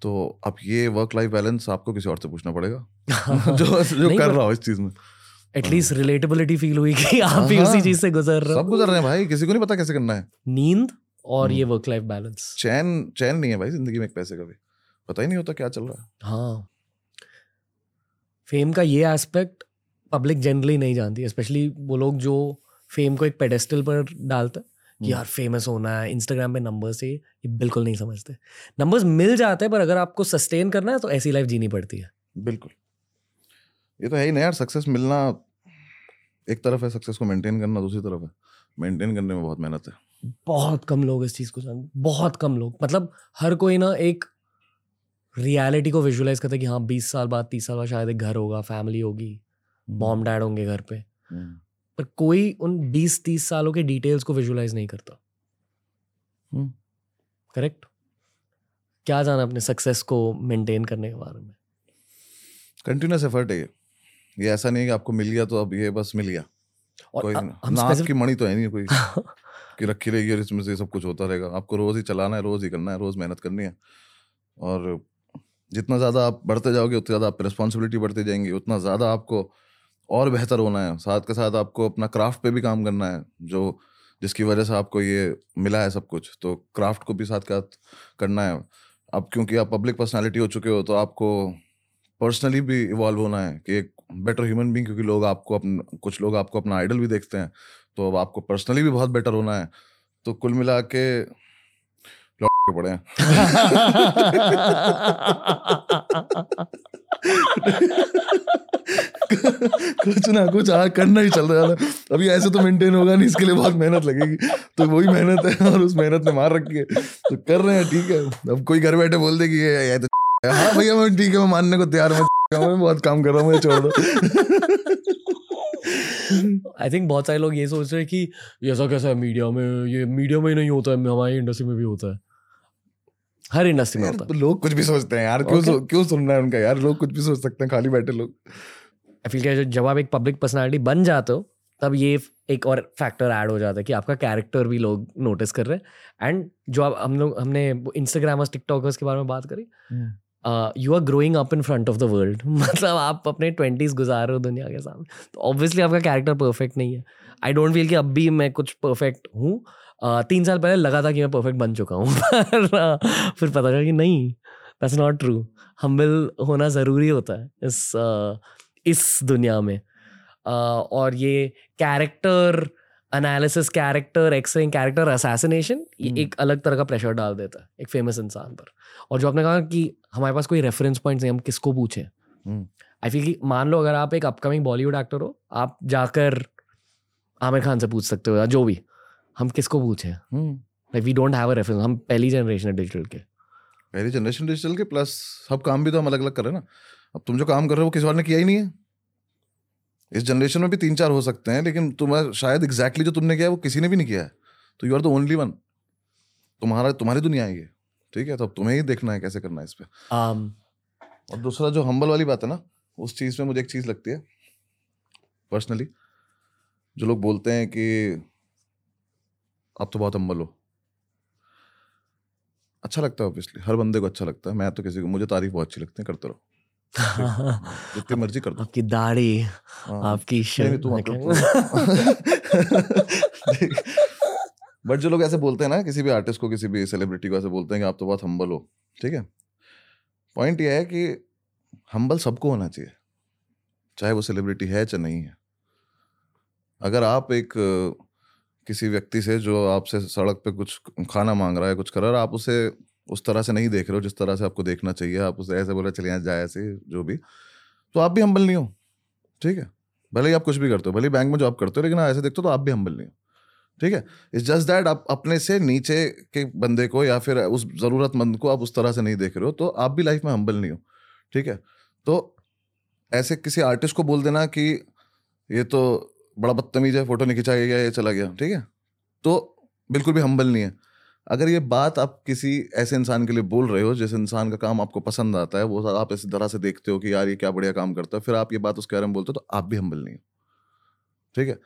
तो अब ये वर्क लाइफ बैलेंस आपको किसी और से पूछना पड़ेगा जो कर रहा हो इस चीज में। एटलीस्ट रिलेटेबिलिटी फील हुई कि आप भी उसी चीज से गुजर रहे हो। सब गुजर रहे हैं भाई, किसी को नहीं पता कैसे करना है। नींद और ये वर्क लाइफ बैलेंस, चैन नहीं है भाई जिंदगी में एक पैसे का भी, पता ही नहीं होता क्या चल रहा है। हाँ, फेम का ये एस्पेक्ट पब्लिक जनरली नहीं जानती, स्पेशली वो लोग जो फेम को एक पेडेस्टल पर डालते हैं कि यार फेमस होना है, इंस्टाग्राम पे नंबर से, ये बिल्कुल नहीं समझते। नंबर्स मिल जाते हैं, पर अगर आपको सस्टेन करना है तो ऐसी लाइफ जीनी पड़ती है। बिल्कुल, ये तो है ही ना यार। सक्सेस मिलना एक तरफ है, सक्सेस को मेंटेन करना दूसरी तरफ है। मेंटेन करने में बहुत मेहनत है, बहुत कम लोग इस चीज़ को जानते, बहुत कम लोग। मतलब हर कोई ना एक रियलिटी को विजुअलाइज करता है कि हाँ 20 साल बाद, 30 साल बाद शायद एक घर होगा, फैमिली होगी, मॉम डैड होंगे घर पे, पर कोई उन 20-30 सालों के डिटेल्स को विजुलाइज नहीं करता। करेक्ट। क्या जाना अपने सक्सेस को मेंटेन करने के बारे में? कंटिन्यूअस एफर्ट है ये। ऐसा नहीं है कि आपको मिल गया तो अब ये बस मिल गया। और नाक की मणि तो है नहीं कोई कि रखी रहेगी और इसमें से सब कुछ होता रहेगा। आपको रोज ही चलाना है, रोज ही करना है, रोज मेहनत करनी है। और जितना ज्यादा आप बढ़ते जाओगे उतनी ज्यादा आप रिस्पॉन्सिबिलिटी बढ़ती जाएंगी, उतना ज्यादा आपको और बेहतर होना है। साथ के साथ आपको अपना क्राफ्ट पे भी काम करना है, जो जिसकी वजह से आपको ये मिला है सब कुछ, तो क्राफ्ट को भी साथ साथ करना है। अब क्योंकि आप पब्लिक पर्सनालिटी हो चुके हो, तो आपको पर्सनली भी इवॉल्व होना है कि एक बेटर ह्यूमन बीइंग, क्योंकि लोग आपको कुछ लोग आपको अपना आइडल भी देखते हैं, तो अब आपको पर्सनली भी बहुत बेटर होना है। तो कुल मिला के पड़े हैं। कुछ ना कुछ करना ही चल रहा था। अभी ऐसे तो मेंटेन होगा नहीं, इसके लिए बहुत मेहनत लगेगी, तो वही मेहनत है और उस मेहनत ने मार रखी है, तो कर रहे हैं। ठीक है, अब कोई घर बैठे बोल दे कि ये तो हाँ भैया मैं ठीक है, मैं मानने को तैयार हूँ, मैं बहुत काम कर रहा हूँ, मैं छोड़ दो। आई थिंक बहुत सारे लोग ये सोच रहे हैं कि ऐसा कैसा है मीडिया में, ये मीडिया में ही नहीं होता है, हमारी इंडस्ट्री में भी होता है, हर इंडस्ट्री में होता है। तो लोग कुछ भी सोचते हैं यार, क्यों सुनना है उनका यार, लोग कुछ भी सोच सकते हैं, खाली बैठे लोग। आई फील कि जब आप एक पब्लिक पर्सनालिटी बन जाते हो तब ये एक और फैक्टर ऐड हो जाता है कि आपका कैरेक्टर भी लोग नोटिस कर रहे हैं। एंड जो आप हमने इंस्टाग्रामर्स टिकटॉकर्स के बारे में बात करी, you are growing up in front of the world, मतलब आप अपने 20s गुजार रहे हो दुनिया के सामने, तो ऑब्वियसली आपका कैरेक्टर परफेक्ट नहीं है। आई डोंट फील कि अब भी मैं कुछ परफेक्ट हूँ। 3 साल पहले लगा था कि मैं परफेक्ट बन चुका हूँ, फिर पता चला कि नहीं, दैट्स नॉट ट्रू। हम्बल होना ज़रूरी होता है इस दुनिया में, और ये character analysis, character x-raying, character assassination, ये एक अलग तरह का प्रेशर डाल देता है एक फेमस इंसान पर। और जो आपने कहा कि हमारे पास कोई रेफरेंस पॉइंट नहीं, हम किसको पूछें। आई फील कि मान लो अगर आप एक अपकमिंग बॉलीवुड एक्टर हो, आप जाकर आमिर खान से पूछ सकते हो, जो भी, हम किसको पूछें? Like we don't have a reference. हम पहली जनरेशन है डिजिटल के प्लस सब काम भी तो हम अलग अलग कर रहे हैं ना। अब तुम जो काम कर रहे हो वो किसी और ने किया ही नहीं है। इस जनरेशन में भी 3-4 हो सकते हैं, लेकिन तुम्हारा शायद एग्जैक्टली जो तुमने किया है वो किसी ने भी नहीं किया है, तो you are the only one. तुम्हारी दुनिया है ये, ठीक है? तो अब तुम्हें ही देखना है कैसे करना है इस पे। और दूसरा जो हम्बल वाली बात है ना, उस चीज़ में मुझे एक चीज़ लगती है पर्सनली, जो लोग बोलते हैं कि आप तो बहुत हम्बल हो। अच्छा लगता है, ऑब्वियसली हर बंदे को अच्छा लगता है। मैं तो किसी को, मुझे तारीफ बहुत अच्छी लगती है, करते रहो जितनी मर्जी कर दो, आपकी दाढ़ी, आपकी शर्ट। बट जो लोग ऐसे बोलते हैं ना, किसी भी आर्टिस्ट को, किसी भी सेलिब्रिटी को ऐसे बोलते हैं कि आप तो बहुत हम्बल हो, ठीक है? पॉइंट ये है कि हम्बल सबको होना चाहिए, चाहे वो सेलिब्रिटी है चाहे नहीं है। अगर आप एक किसी व्यक्ति से जो आपसे सड़क पे कुछ खाना मांग रहा है, कुछ कर रहा है, आप उसे उस तरह से नहीं देख रहे हो जिस तरह से आपको देखना चाहिए, आप उसे ऐसे बोल रहे चले जाए ऐसे, जो भी, तो आप भी हम्बल नहीं हो, ठीक है? भले ही आप कुछ भी करते हो, भले ही बैंक में जॉब करते हो, लेकिन ऐसे देखते हो तो आप भी हम्बल नहीं हो, ठीक है? इट्स जस्ट दैट आप अपने से नीचे के बंदे को या फिर उस ज़रूरतमंद को आप उस तरह से नहीं देख रहे हो, तो आप भी लाइफ में हम्बल नहीं हो, ठीक है? तो ऐसे किसी आर्टिस्ट को बोल देना कि ये तो बड़ा बदतमीज है, फोटो नहीं खिंचाया गया, ये चला गया, ठीक है? तो बिल्कुल भी हम्बल नहीं है। अगर ये बात आप किसी ऐसे इंसान के लिए बोल रहे हो जिस इंसान का काम आपको पसंद आता है, वो आप इस तरह से देखते हो कि यार ये क्या बढ़िया काम करता है, फिर आप ये बात उसके बारे में बोलते हो, तो आप भी हम्बल नहीं हो, ठीक है?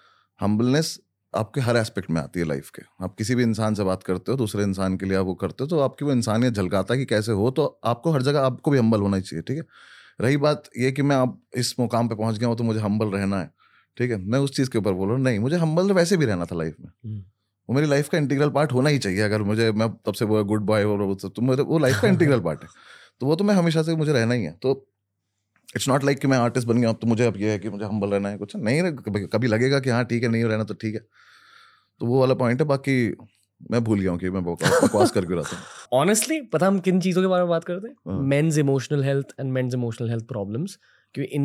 हम्बलनेस आपके हर एस्पेक्ट में आती है लाइफ के। आप किसी भी इंसान से बात करते हो, दूसरे इंसान के लिए आप वो करते हो, तो आपकी वो इंसानियत झलकाता है कि कैसे हो, तो आपको हर जगह आपको भी हम्बल होना चाहिए, ठीक है? रही बात ये कि मैं अब इस मुकाम पर पहुँच गया हूँ तो मुझे हम्बल रहना है, ठीक है? मैं उस चीज़ के ऊपर बोल रहा हूँ, नहीं, मुझे हम्बल वैसे भी रहना था लाइफ में, वो मेरी लाइफ का इंटीग्रल पार्ट होना ही चाहिए। अगर मुझे, मैं तब से वो गुड बॉय हो, तो मुझे वो लाइफ का इंटीग्रल पार्ट है, तो वो तो मैं हमेशा से, मुझे रहना ही है। तो इट्स नॉट लाइक कि मैं आर्टिस्ट बन गया तो मुझे अब ये है कि मुझे हम्बल रहना है, कुछ नहीं। कभी लगेगा कि हाँ ठीक है, नहीं रहना तो ठीक है, तो वो वाला पॉइंट है। बाकी मैं भूल गया हूँ कि मैं बकवास करके रहता हूँ। ऑनेस्टली पता हम किन चीज़ों के बारे में बात करते हैं, men's emotional health and men's emotional health problems, क्योंकि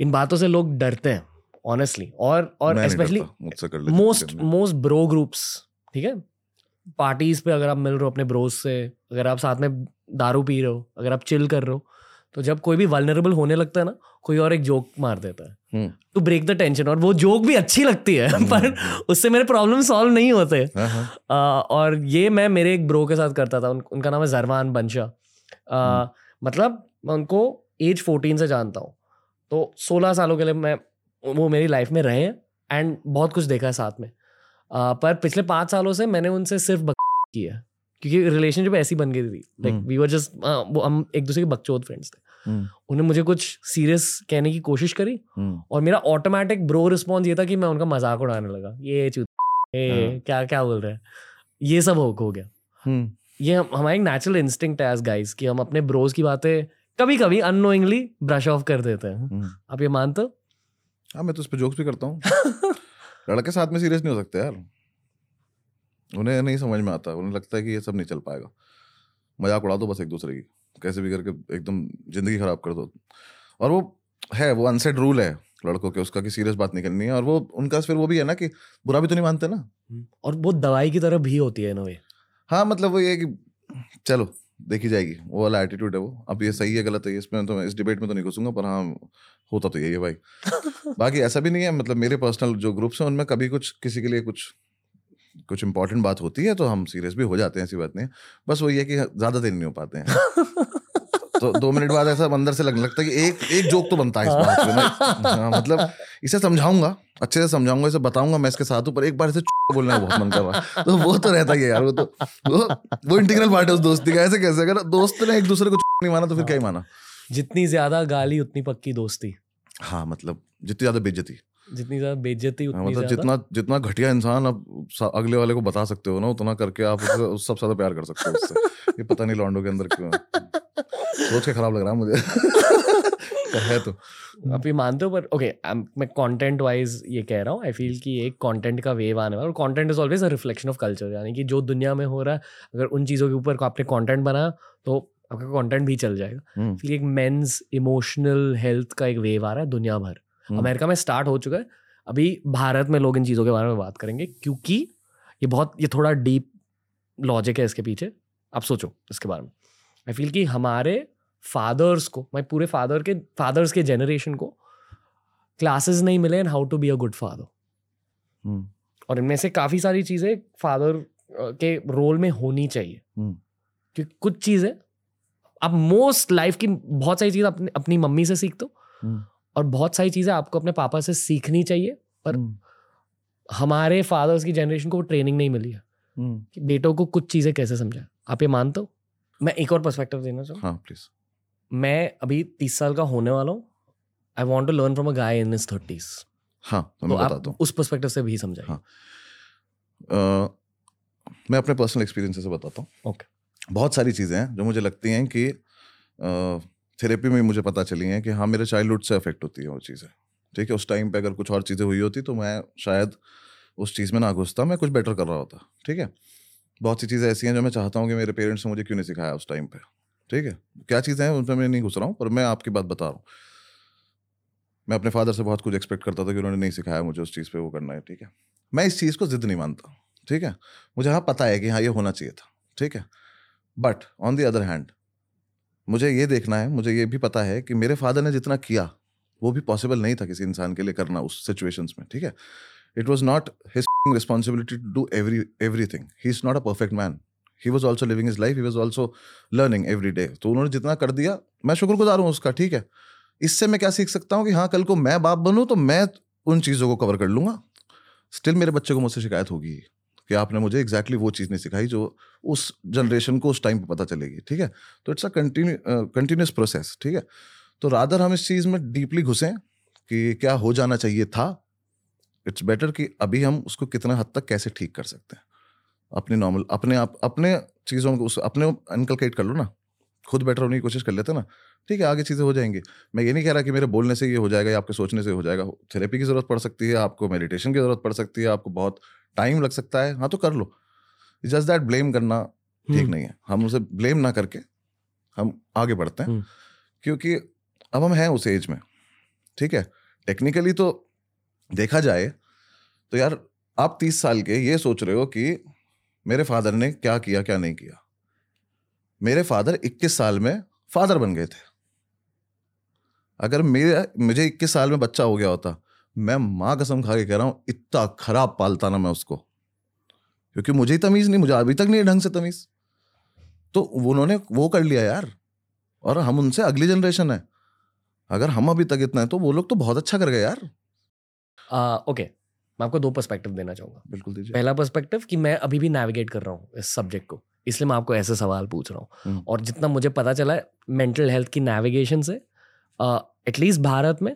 इन बातों से लोग डरते हैं ऑनेस्टली। और स्पेशली मोस्ट ब्रो ग्रुप्स, ठीक है? पार्टीज पे अगर आप मिल रहे हो अपने ब्रोज से, अगर आप साथ में दारू पी रहे हो, अगर आप चिल कर रहे हो, तो जब कोई भी वल्नरेबल होने लगता है ना, कोई और एक जोक मार देता है टू ब्रेक द टेंशन, और वो जोक भी अच्छी लगती है पर उससे मेरे प्रॉब्लम सॉल्व नहीं होते। और ये मैं मेरे एक ब्रो के साथ करता था, उनका नाम है जरवान बंशा। मतलब मैं उनको एज 14 से जानता हूँ, तो 16 सालों के लिए वो मेरी लाइफ में रहे हैं एंड बहुत कुछ देखा है साथ में। पर पिछले 5 सालों से मैंने उनसे सिर्फ बकचोद किया, क्योंकि रिलेशनशिप ऐसी बन गई थी, लाइक वी वर जस्ट, वो हम एक दूसरे के बकचोद फ्रेंड्स थे। उन्होंने मुझे कुछ सीरियस कहने की कोशिश करी और मेरा ऑटोमेटिक ब्रो रिस्पॉन्स ये था कि मैं उनका मजाक उड़ाने लगा, ये क्या क्या बोल रहे हैं, ये सब हो गया। ये हमारा एक नेचुरल इंस्टिंक्ट है एज गाइज कि हम अपने ब्रोज की बातें कभी कभी अननोइंगली ब्रश ऑफ कर देते हैं। आप ये मानते हो? हाँ, मैं तो उस पर जोक्स भी करता हूँ। लड़के साथ में सीरियस नहीं हो सकते यार, उन्हें नहीं समझ में आता, उन्हें लगता है कि ये सब नहीं चल पाएगा। मजाक उड़ा दो बस एक दूसरे की, कैसे भी करके एकदम जिंदगी खराब कर दो। और वो है, वो अनसेट रूल है लड़कों के उसका कि सीरियस बात नहीं करनी है। और वो उनका फिर वो भी है ना कि बुरा भी तो नहीं मानते ना, और वो दवाई की तरह भी होती है ना वे। हाँ, मतलब वो ये कि चलो देखी जाएगी, वो वाला एटीट्यूड है वो। अब ये सही है गलत है इसमें तो, इस डिबेट में तो नहीं घुसूंगा, पर हाँ होता तो यही है भाई। बाकी ऐसा भी नहीं है, मतलब मेरे पर्सनल जो ग्रुप्स हैं उनमें कभी कुछ किसी के लिए कुछ इंपॉर्टेंट बात होती है तो हम सीरियस भी हो जाते हैं, ऐसी बात नहीं। बस वही है कि ज्यादा देर नहीं हो पाते हैं। तो 2 मिनट बाद ऐसा अंदर से लगने लगता है कि एक जोक तो बनता है इस बात पे ना। मतलब इसे समझाऊंगा, अच्छे से समझाऊंगा, इसे बताऊंगा मैं इसके साथ हूँ, पर एक बार इसे बोलने का बहुत मन कर रहा है। तो वो तो रहता ही है यार, वो इंटीग्रल पार्ट है उस दोस्ती का। ऐसे कैसे अगर दोस्त ने एक दूसरे को नहीं माना तो फिर क्या ही माना। जितनी ज्यादा गाली उतनी पक्की दोस्ती। हाँ, मतलब जितनी ज्यादा बेइज्जती, जितनी ज्यादा बेइज्जती उतनी मतलब जितना घटिया इंसान आप अगले वाले को बता सकते हो ना, उतना करके आप उससे ज्यादा प्यार कर सकते हो उससे। ये पता नहीं लॉन्डो के अंदर क्यों सोच के खराब लग रहा है मुझे। है तो आप ये मानते हो? पर ओके, मैं कंटेंट वाइज ये कह रहा हूँ, आई फील कि एक कंटेंट का वेव आने वाला है, और content is always a reflection of culture. यानी कि जो दुनिया में हो रहा है, अगर उन चीज़ों के ऊपर आपने कंटेंट बनाया तो आपका कंटेंट भी चल जाएगा। फिर एक मेंस इमोशनल हेल्थ का एक वेव आ रहा है दुनिया भर। अमेरिका में स्टार्ट हो चुका है, अभी भारत में लोग इन चीज़ों के बारे में बात करेंगे, क्योंकि ये थोड़ा डीप लॉजिक है इसके पीछे। आप सोचो इसके बारे में। आई फील कि हमारे फादर्स को, मैं पूरे फादर्स के जनरेशन को क्लासेस नहीं मिले and how to be a good father. और इनमें से काफ़ी सारी चीज़ें फादर के रोल में होनी चाहिए, क्योंकि कुछ चीज़ें आप मोस्ट लाइफ की बहुत सारी चीज़ें अपनी मम्मी से सीखते हो, और बहुत सारी चीज़ें आपको अपने पापा से सीखनी चाहिए। पर हमारे फादर्स की जनरेशन को वो ट्रेनिंग नहीं मिली है कि बेटों को कुछ चीज़ें कैसे समझाएं। आप ये मानते हो? मैं एक और पर्सपेक्टिव देना चाहूँ। हाँ प्लीज़। मैं अभी 30 साल का होने वाला हूँ। I want to learn from a guy in his 30s। हाँ, तो आप उस पर्सपेक्टिव से भी समझाइए। हाँ। मैं अपने पर्सनल एक्सपीरियंस से बताता हूँ। ओके। बहुत सारी चीज़ें हैं जो मुझे लगती हैं कि थेरेपी में मुझे पता चली हैं कि हाँ मेरे चाइल्डहुड से अफेक्ट होती हैं वो चीज़ें। ठीक है, उस टाइम पे अगर कुछ और चीज़ें हुई होती तो मैं शायद उस चीज़ में ना घुसता, मैं कुछ बेटर कर रहा होता। ठीक है, बहुत सी चीज़ें ऐसी हैं जो मैं चाहता हूँ कि मेरे पेरेंट्स ने मुझे क्यों नहीं सिखाया उस टाइम पे। ठीक है, क्या चीज़ें हैं उनमें मैं नहीं घुस रहा हूँ, पर मैं आपकी बात बता रहा हूँ। मैं अपने फादर से बहुत कुछ एक्सपेक्ट करता था कि उन्होंने नहीं सिखाया मुझे उस चीज़ पे वो करना है। ठीक है, मैं इस चीज़ को ज़िद नहीं मानता। ठीक है, मुझे हाँ पता है कि हाँ ये होना चाहिए था। ठीक है, but on the other hand मुझे ये देखना है, मुझे ये भी पता है कि मेरे फादर ने जितना किया वो भी पॉसिबल नहीं था किसी इंसान के लिए करना उस सिचुएशंस में। ठीक है, it was not his responsibility to do everything. He is not a perfect man. He was also living his life. He was also learning every day. तो उन्होंने जितना कर दिया मैं शुक्रगुजार हूँ उसका। ठीक है, इससे मैं क्या सीख सकता हूँ कि हाँ कल को मैं बाप बनूँ तो मैं उन चीज़ों को कवर कर लूँगा। स्टिल मेरे बच्चे को मुझसे शिकायत होगी कि आपने मुझे exactly वो चीज़ नहीं सिखाई जो उस जनरेशन को उस टाइम पर पता चलेगी। ठीक है, तो इट्स अ कंटिन्यूस प्रोसेस। ठीक है, तो रादर हम इस चीज़ में डीपली घुसें कि क्या हो जाना चाहिए था। इट्स बेटर कि अभी हम उसको कितना हद तक कैसे ठीक कर सकते हैं। अपने नॉर्मल अपने आप अपने चीज़ों को अपने इनकलकेट कर लो ना, खुद बेटर होने की कोशिश कर लेते ना। ठीक है, आगे चीज़ें हो जाएंगी। मैं ये नहीं कह रहा कि मेरे बोलने से ये हो जाएगा या आपके सोचने से हो जाएगा। थेरेपी की ज़रूरत पड़ सकती है आपको, मेडिटेशन की ज़रूरत पड़ सकती है आपको, बहुत टाइम लग सकता है। हाँ तो कर लो, जस्ट दैट ब्लेम करना ठीक नहीं है। हम उसे ब्लेम ना करके हम आगे बढ़ते हैं, क्योंकि अब हम हैं उस एज में। ठीक है, टेक्निकली तो देखा जाए तो यार आप 30 साल के ये सोच रहे हो कि मेरे फादर ने क्या किया क्या नहीं किया। मेरे फादर 21 साल में फादर बन गए थे। अगर मुझे 21 साल में बच्चा हो गया होता, मैं माँ कसम खा के कह रहा हूँ इतना खराब पालता ना मैं उसको, क्योंकि मुझे ही तमीज़ नहीं, मुझे अभी तक नहीं है ढंग से तमीज़। तो उन्होंने वो कर लिया यार, और हम उनसे अगली जनरेशन है। अगर हम अभी तक इतना है तो वो लोग तो बहुत अच्छा कर गए यार। ओके, मैं आपको 2 पर्सपेक्टिव देना चाहूँगा। बिल्कुल दीजिए। पहला पर्सपेक्टिव कि मैं अभी भी नेविगेट कर रहा हूँ इस सब्जेक्ट को, इसलिए मैं आपको ऐसे सवाल पूछ रहा हूँ। और जितना मुझे पता चला है मेंटल हेल्थ की नेविगेशन से एटलीस्ट भारत में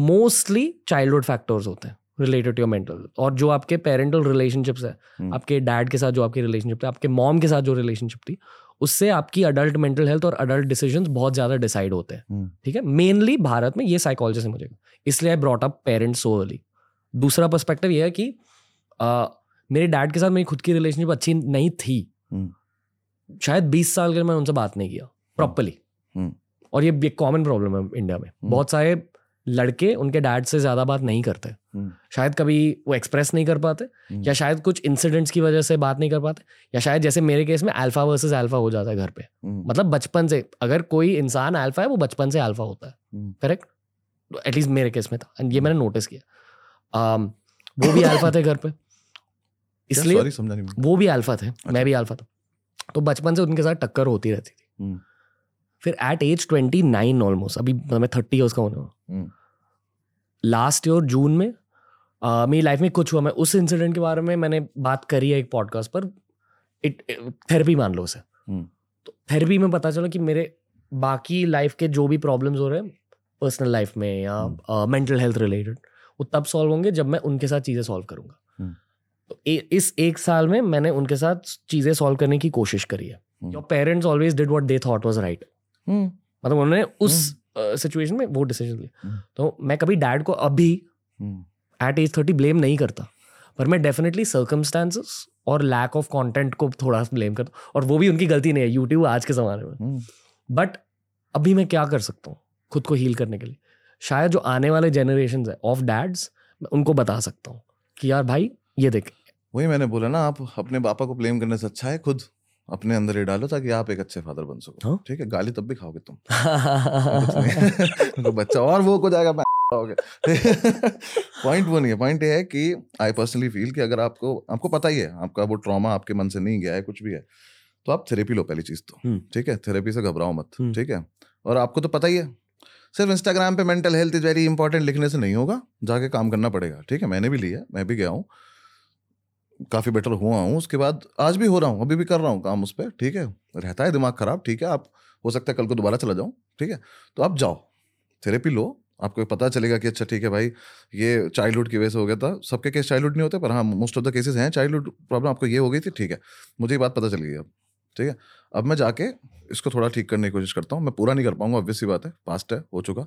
मोस्टली चाइल्डहुड फैक्टर्स होते हैं रिलेटेड टू योर मेंटल। और जो आपके पेरेंटल रिलेशनशिप्स है, आपके डैड के साथ जो आपकी रिलेशनशिप थी, आपके मॉम के साथ जो रिलेशनशिप थी, उससे आपकी अडल्ट मेंटल हेल्थ और अडल्ट डिसीजंस बहुत ज्यादा डिसाइड होते हैं. ठीक है, मेनली भारत में ये साइकोलॉजी से मुझे, इसलिए I brought up parents so early. दूसरा पर्सपेक्टिव ये है कि मेरे डैड के साथ मेरी खुद की रिलेशनशिप अच्छी नहीं थी. शायद 20 साल के मैं उनसे बात नहीं किया प्रॉपरली. और ये कॉमन प्रॉब्लम है इंडिया में, बहुत सारे लड़के उनके डैड से ज्यादा बात नहीं करते. शायद कभी वो एक्सप्रेस नहीं कर पाते, या शायद कुछ इंसिडेंट्स की वजह से बात नहीं कर पाते, या शायद जैसे मेरे केस में अल्फा वर्सेस अल्फा हो जाता है घर पे. मतलब बचपन से अगर कोई इंसान अल्फा है वो बचपन से अल्फा होता है, करेक्ट? एटलीस्ट मेरे केस में था, एंड ये मैंने नोटिस किया. वो भी अल्फा थे घर पे, इसलिए वो भी अल्फा थे, मैं भी अल्फा था. तो बचपन से उनके साथ टक्कर होती रहती थी. फिर एट एज 29 ऑलमोस्ट, अभी मैं 30 ईयर्स का होने वाला, लास्ट ईयर जून में मेरी लाइफ में कुछ हुआ. मैं उस इंसिडेंट के बारे में मैंने बात करी है एक पॉडकास्ट पर, थेरेपी मान लो उसे. तो थेरेपी में पता चला कि मेरे बाकी लाइफ के जो भी प्रॉब्लम्स हो रहे हैं पर्सनल लाइफ में या मेंटल हेल्थ रिलेटेड, वो तब सॉल्व होंगे जब मैं उनके साथ चीज़ें सॉल्व करूँगा. तो इस एक साल में मैंने उनके साथ चीज़ें सॉल्व करने की कोशिश करी है. Your parents always did what they thought was right. मतलब उन्होंने उस सिचुएशन में वो डिसीजन लिया. तो मैं कभी डैड को अभी एट एज 30 ब्लेम नहीं करता, पर मैं डेफिनेटली सर्कमस्टांसेस और लैक ऑफ कंटेंट को थोड़ा ब्लेम करता हूँ. और वो भी उनकी गलती नहीं है, यूट्यूब आज के ज़माने में. बट अभी मैं क्या कर सकता हूँ खुद को हील करने के लिए? शायद जो आने वाले जनरेशन है ऑफ डैड्स, मैं उनको बता सकता हूँ कि यार भाई ये देख. वही मैंने बोला ना, आप अपने पापा को ब्लेम करने से अच्छा है खुद अपने अंदर ये डालो ताकि आप एक अच्छे फादर बन सको. ठीक है, गाली तब भी खाओगे तुम तो बच्चा और वो को जाएगा खाओगे. पॉइंट वो नहीं है, पॉइंट ये है कि आई पर्सनली फील कि अगर आपको पता ही है आपका वो ट्रॉमा आपके मन से नहीं गया है, कुछ भी है, तो आप थेरेपी लो पहली चीज तो. ठीक है, थेरेपी से घबराओ मत. ठीक है, और आपको तो पता ही है सिर्फ इंस्टाग्राम पे mental health is very important लिखने से नहीं होगा, जाके काम करना पड़ेगा. ठीक है, मैंने भी लिया, मैं भी गया हूँ, काफ़ी बेटर हुआ हूँ उसके बाद. आज भी हो रहा हूँ, अभी भी कर रहा हूँ काम उस पर. ठीक है, रहता है दिमाग ख़राब. ठीक है, आप हो सकता है कल को दोबारा चला जाऊँ. ठीक है, तो आप जाओ थेरेपी लो, आपको पता चलेगा कि अच्छा ठीक है भाई ये चाइल्डहुड की वजह से हो गया था. सबके केस चाइल्डहुड नहीं होते, पर हाँ मोस्ट ऑफ द केसेस हैं चाइल्डहुड प्रॉब्लम. आपको ये हो गई थी, ठीक है, मुझे ये बात पता चल गई अब. ठीक है, अब मैं जाके इसको थोड़ा ठीक करने की कोशिश करता हूँ. मैं पूरा नहीं कर पाऊँगा, ऑब्वियस सी बात है, पास्ट है, हो चुका.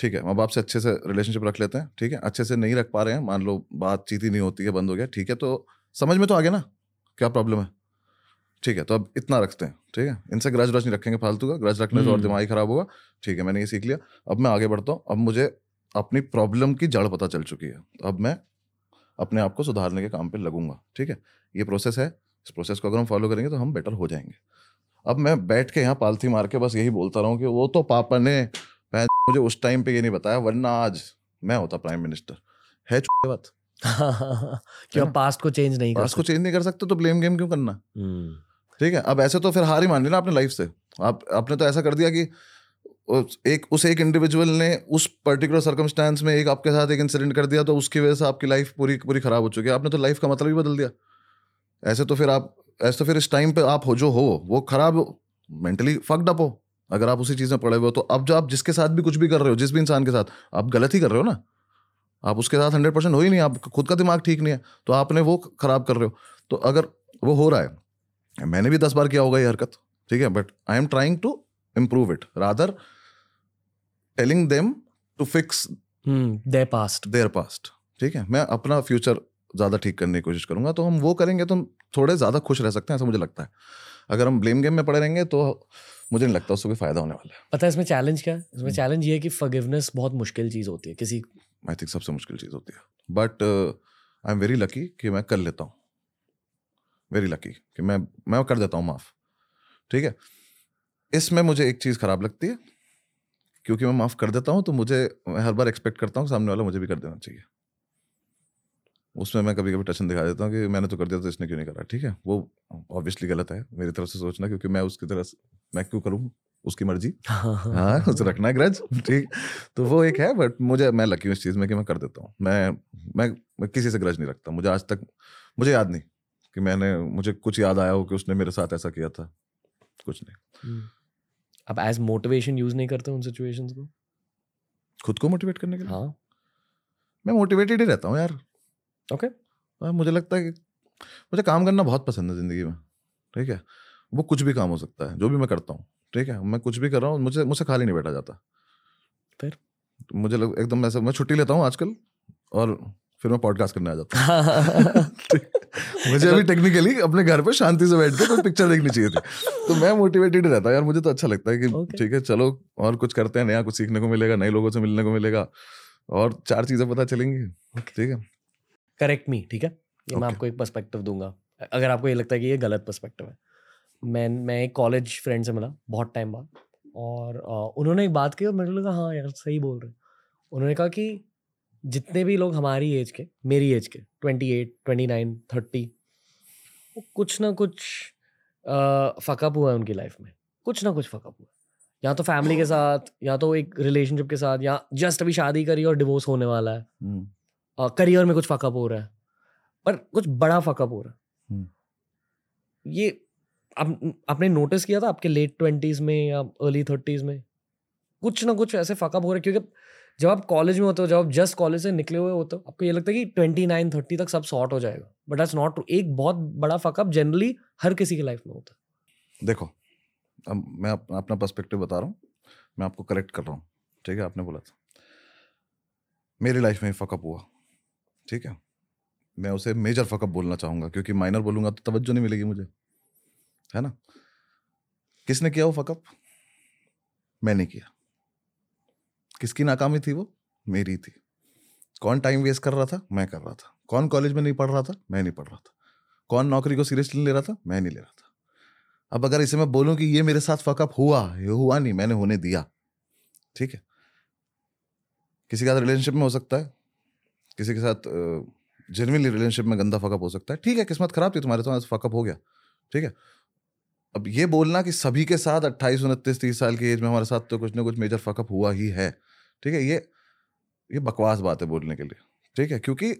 ठीक है, माँ बाप से अच्छे से रिलेशनशिप रख लेते हैं. ठीक है, अच्छे से नहीं रख पा रहे हैं, मान लो बातचीत ही नहीं होती है, बंद हो गया. ठीक है, तो समझ में तो आ गया ना क्या प्रॉब्लम है. ठीक है, तो अब इतना रखते हैं. ठीक है, इनसे ग्रज व्रज नहीं रखेंगे फालतू का, ग्रज रखने से और दिमाग खराब होगा. ठीक है, मैंने ये सीख लिया, अब मैं आगे बढ़ता हूँ. अब मुझे अपनी प्रॉब्लम की जड़ पता चल चुकी है, अब मैं अपने आप को सुधारने के काम पर लगूंगा. ठीक है, ये प्रोसेस है, इस प्रोसेस को अगर हम फॉलो करेंगे तो हम बेटर हो जाएंगे. अब मैं बैठ के यहाँ पालथी मार के बस यही बोलता रहूँ कि वो तो पापा ने मुझे उस टाइम पे ये नहीं बताया, वरना आज मैं होता प्राइम मिनिस्टर. है चुके बात कि आप पास्ट को चेंज नहीं कर सकते, पास्ट को चेंज नहीं कर सकते, तो ब्लेम गेम क्यों करना? ठीक है, अब ऐसे तो फिर हार ही मान लेना आपने लाइफ से. आपने तो ऐसा कर दिया कि एक इंडिविजुअल ने उस पर्टिकुलर सर्कमस्टेंस में एक आपके साथ एक इंसिडेंट कर दिया, तो उसकी वजह से आपकी लाइफ पूरी पूरी खराब हो चुकी है. आपने तो लाइफ का मतलब ही बदल दिया. ऐसे तो फिर इस टाइम पे आप जो हो वो खराब, मेंटली फक्ड अप हो अगर आप उसी चीज़ में पड़े हुए हो. तो अब जो आप जिसके साथ भी कुछ भी कर रहे हो, जिस भी इंसान के साथ, आप गलत ही कर रहे हो ना. आप उसके साथ 100% हो ही नहीं, आप खुद का दिमाग ठीक नहीं है, तो आपने वो खराब कर रहे हो. तो अगर वो हो रहा है, मैंने भी 10 बार किया होगा ये हरकत. ठीक है, but I am trying to improve it rather telling them to fix their past. ठीक है, मैं अपना फ्यूचर ज़्यादा ठीक करने की कोशिश करूँगा. तो हम वो करेंगे तो हम थोड़े ज़्यादा खुश रह सकते हैं, ऐसा मुझे लगता है. अगर हम ब्लेम गेम में पड़े रहेंगे तो मुझे नहीं लगता उसको कोई फायदा होने वाला है. पता है इसमें चैलेंज क्या है? इसमें चैलेंज ये है कि फॉरगिवनेस बहुत मुश्किल चीज़ होती है किसी, आई थिंक सबसे मुश्किल चीज़ होती है. But I am very lucky कि मैं कर लेता हूँ, वेरी लकी कि मैं कर देता हूँ माफ़. ठीक है, इसमें मुझे एक चीज़ ख़राब लगती है, क्योंकि मैं माफ़ कर देता हूँ तो मुझे हर बार एक्सपेक्ट करता हूँ सामने वाला मुझे भी कर देना चाहिए. उसमें मैं कभी कभी टचन दिखा देता हूँ कि मैंने तो कर दिया तो इसने क्यों नहीं करा. ठीक है, वो ऑब्वियसली गलत है मेरी तरफ से सोचना, क्योंकि मैं उसकी तरह मैं क्यों करूँ, उसकी मर्जी. हाँ, उसे रखना है ग्रज. ठीक, तो वो एक है. बट मैं लकी हूँ इस चीज़ में कि मैं कर देता हूँ. मैं किसी से ग्रज नहीं रखता. मुझे आज तक मुझे याद नहीं कि मुझे कुछ याद आया हो कि उसने मेरे साथ ऐसा किया था, कुछ नहीं. अब एज मोटिवेशन यूज़ नहीं करते उन सिचुएशंस को खुद को मोटिवेट करने के लिए? हाँ, मैं मोटिवेटेड ही रहता हूँ यार. ओके, मुझे लगता है कि मुझे काम करना बहुत पसंद है ज़िंदगी में. ठीक है, वो कुछ भी काम हो सकता है, जो भी मैं करता हूँ, ठीक है, मैं कुछ भी कर रहा हूँ, मुझसे खाली नहीं बैठा जाता। फिर मुझे एकदम ऐसा, मैं छुट्टी लेता हूँ आजकल और फिर मैं पॉडकास्ट करने आ जाता हूँ। मुझे अभी टेक्निकली अपने घर पर शांति से बैठ के कोई पिक्चर देखनी चाहिए थी, तो मैं मोटिवेटेड रहता यार, मुझे तो अच्छा लगता है कि ठीक है चलो और कुछ करते हैं, नया कुछ सीखने को मिलेगा, नए लोगों से मिलने को मिलेगा और चार चीजें पता चलेंगी। ठीक है, करेक्ट मी, ठीक है, मैं आपको एक पर्सपेक्टिव दूंगा अगर आपको ये लगता है कि ये गलत पर्सपेक्टिव है। मैं एक कॉलेज फ्रेंड से मिला बहुत टाइम बाद और उन्होंने एक बात की और मैंने लगा हाँ यार सही बोल रहे हैं। उन्होंने कहा कि जितने भी लोग हमारी एज के, मेरी एज के, 28, 29, 30, कुछ ना कुछ फकअप हुआ है उनकी लाइफ में, कुछ ना कुछ फकअप हुआ, या तो फैमिली के साथ, या तो एक रिलेशनशिप के साथ, या जस्ट अभी शादी करी और डिवोर्स होने वाला है, करियर में कुछ फकअप हो रहा है, पर कुछ बड़ा फकअप हो रहा है। ये आपने नोटिस किया था आपके लेट 20s में या अर्ली 30s में कुछ ना कुछ ऐसे फकअप हो रहा है? क्योंकि जब आप कॉलेज में होते हो, जब आप जस्ट कॉलेज से निकले हुए होते हो, आपको ये लगता है कि 29, 30 तक सब सॉर्ट हो जाएगा, बट दैट्स नॉट ट्रू। एक बहुत बड़ा फकअप जनरली हर किसी की लाइफ में होता है। देखो अब मैं अपना पर्सपेक्टिव बता रहा हूँ, मैं आपको करेक्ट कर रहा हूँ, ठीक है। आपने बोला था मेरी लाइफ में फकअप हुआ, ठीक है, मैं उसे मेजर फकअप बोलना चाहूँगा क्योंकि माइनर बोलूँगा तो तवज्जो नहीं मिलेगी मुझे, है ना। किसने किया वो फकअप? मैंने किया। किसकी नाकामी थी वो? मेरी थी। कौन टाइम वेस्ट कर रहा था? मैं कर रहा था। कौन कॉलेज में नहीं पढ़ रहा था? मैं नहीं पढ़ रहा था। कौन नौकरी को सीरियसली ले रहा था? मैं नहीं ले रहा था। अब अगर इसे मैं बोलूं कि ये मेरे साथ फकअप हुआ, ये हुआ नहीं, मैंने होने दिया, ठीक है। किसी के साथ रिलेशनशिप में हो सकता है, किसी के साथ जेन्युइनली रिलेशनशिप में गंदा फकअप हो सकता है, ठीक है, किस्मत खराब थी तुम्हारे साथ, फकअप हो गया, ठीक है। अब ये बोलना कि सभी के साथ 28, 29, 30 साल की एज में हमारे साथ तो कुछ ना कुछ मेजर फकअप हुआ ही है, ठीक है, ये बकवास बात है बोलने के लिए, ठीक है, क्योंकि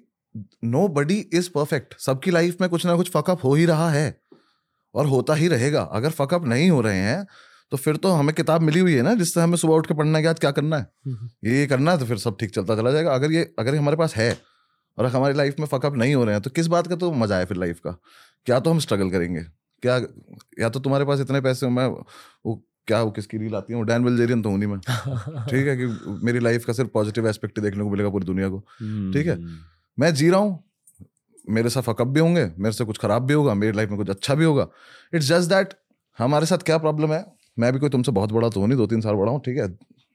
नोबडी इज परफेक्ट। सबकी लाइफ में कुछ ना कुछ फकअप हो ही रहा है और होता ही रहेगा। अगर फकअप नहीं हो रहे हैं तो फिर तो हमें किताब मिली हुई है ना, जिससे हमें सुबह उठ के पढ़ना है कि आज क्या करना है, ये करना है, तो फिर सब ठीक चलता चला जाएगा। अगर ये हमारे पास है और हमारी लाइफ में फकअप नहीं हो रहे हैं तो किस बात का तो मजा है फिर लाइफ का? क्या तो हम स्ट्रगल करेंगे क्या? या तो तुम्हारे पास इतने पैसे हो, मैं वो क्या, वो किसकी रील आती है, डैन वेल्जेरियन तो हूँ नहीं मैं, ठीक है, कि मेरी लाइफ का सिर्फ पॉजिटिव एस्पेक्ट देखने को मिलेगा पूरी दुनिया को, ठीक है। मैं जी रहा हूँ, मेरे साथ फकअप भी होंगे, मेरे से कुछ खराब भी होगा, मेरी लाइफ में कुछ अच्छा भी होगा। इट्स जस्ट दैट हमारे साथ क्या प्रॉब्लम है, मैं भी कोई तुमसे बहुत बड़ा तो हूँ नहीं, 2-3 साल बड़ा हूँ, ठीक है,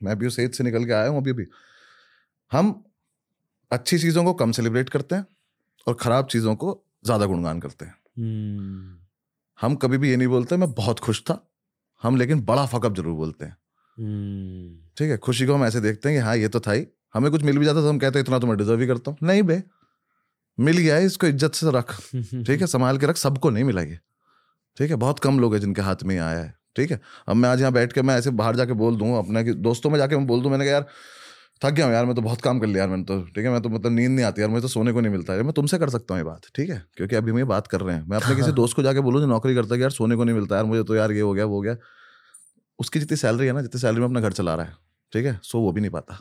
मैं भी उस एज से निकल के आया हूँ। अभी हम अच्छी चीज़ों को कम सेलिब्रेट करते हैं और ख़राब चीज़ों को ज़्यादा गुणगान करते हैं। हम कभी भी ये नहीं बोलते मैं बहुत खुश था, हम लेकिन बड़ा फकअप जरूर बोलते हैं, ठीक है। खुशी को हम ऐसे देखते हैं कि हाँ ये तो था ही, हमें कुछ मिल भी जाता है तो हम कहते हैं इतना तो मैं डिजर्व ही करता हूँ। नहीं बे, मिल गया है, इसको इज्जत से रख, ठीक है, संभाल के रख। सबको नहीं मिला ये, ठीक है, बहुत कम लोग हैं जिनके हाथ में आया है, ठीक है। अब मैं आज यहाँ बैठ के मैं ऐसे बाहर जाके बोल दूँ, अपने दोस्तों में जाके मैं बोल दूँ, मैंने कहा यार थक गया हूँ यार, मैं तो बहुत काम कर लिया यार, मैंने तो, ठीक है, मैं तो मतलब नींद नहीं आती यार, मुझे तो सोने को नहीं मिलता है, मैं तुमसे कर सकता हूँ ये बात, ठीक है, क्योंकि अभी हम ये बात कर रहे हैं। मैं अपने किसी दोस्त को जाके बोलूँ जो नौकरी करता है, यार सोने को नहीं मिलता यार मुझे तो, यार ये हो गया वो हो गया, उसकी जितनी सैलरी है ना, जितनी सैलरी में अपना घर चला रहा है, ठीक है, सो वो भी नहीं पाता,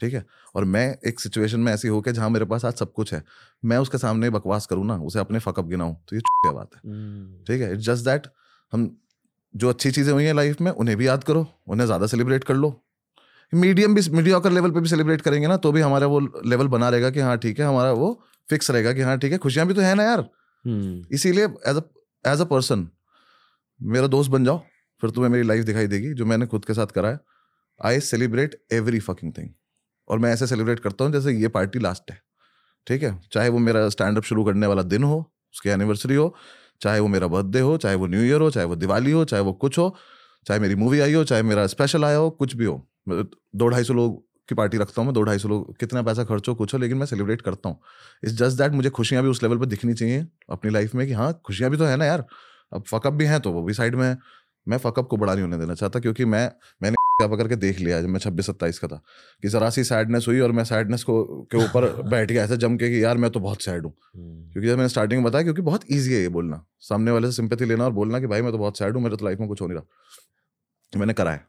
ठीक है। और मैं एक सिचुएशन में ऐसी हो के जहाँ मेरे पास आज सब कुछ है, मैं उसके सामने बकवास करूँ ना, उसे अपने फकअप गिनाऊँ, तो ये क्या बात है, ठीक है। इट्स जस्ट दैट हम जो अच्छी चीज़ें हुई हैं लाइफ में उन्हें भी याद करो, उन्हें ज़्यादा सेलिब्रेट कर लो, मीडियोकर लेवल पे भी सेलिब्रेट करेंगे ना तो भी हमारा वो लेवल बना रहेगा कि हाँ ठीक है, हमारा वो फिक्स रहेगा कि हाँ ठीक है, खुशियां भी तो है ना यार। इसीलिए एज अ पर्सन मेरा दोस्त बन जाओ, फिर तुम्हें मेरी लाइफ दिखाई देगी जो मैंने खुद के साथ करा है। I celebrate every fucking thing, और मैं ऐसे सेलिब्रेट करता हूँ जैसे ये पार्टी लास्ट है, ठीक है, चाहे वो मेरा स्टैंड अप शुरू करने वाला दिन हो, उसकी एनिवर्सरी हो, चाहे वो मेरा बर्थडे हो, चाहे वो न्यू ईयर हो, चाहे वो दिवाली हो, चाहे वो कुछ हो, चाहे मेरी मूवी आई हो, चाहे मेरा स्पेशल आया हो, कुछ भी हो, 200-250 लोग की पार्टी रखता हूँ मैं, 200-250 लोग, कितना पैसा खर्च हो कुछ हो, लेकिन मैं सेलिब्रेट करता हूँ। इट्स जस्ट दैट मुझे खुशियाँ भी उस लेवल पर दिखनी चाहिए अपनी लाइफ में कि हाँ खुशियाँ भी तो है ना यार, अब फकअप भी हैं तो वो भी साइड में है। मैं फकअप को बड़ा नहीं होने देना चाहता क्योंकि मैंने पकड़ के देख लिया जब मैं 26-27 का था कि जरा सी सैडनेस हुई और मैं सैडनेस को के ऊपर बैठ गया ऐसे जम के कि यार मैं तो बहुत सैड हूँ, क्योंकि जब मैंने स्टार्टिंग में बताया, क्योंकि बहुत ईजी है ये बोलना, सामने वाले से सिंपैथी लेना और बोलना कि भाई मैं तो बहुत सैड हूँ, मेरे तो लाइफ में कुछ हो नहीं रहा, मैंने कराया,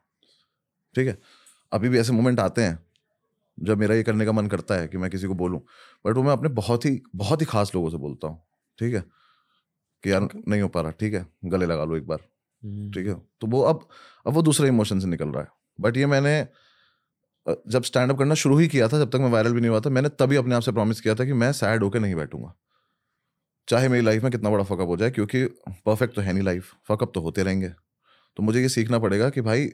ठीक है। अभी भी ऐसे मोमेंट आते हैं जब मेरा ये करने का मन करता है कि मैं किसी को बोलूं, बट वो मैं अपने बहुत ही खास लोगों से बोलता हूं, ठीक है, कि यार नहीं हो पा रहा, ठीक है गले लगा लो एक बार, ठीक है। तो वो अब वो दूसरे इमोशन से निकल रहा है। बट ये मैंने जब स्टैंड अप करना शुरू ही किया था, जब तक मैं वायरल भी नहीं हुआ था, मैंने तभी अपने आप से प्रॉमिस किया था कि मैं सैड होकर नहीं बैठूंगा, चाहे मेरी लाइफ में कितना बड़ा फकअप हो जाए, क्योंकि परफेक्ट तो है नहीं लाइफ, फकअप तो होते रहेंगे। तो मुझे ये सीखना पड़ेगा कि भाई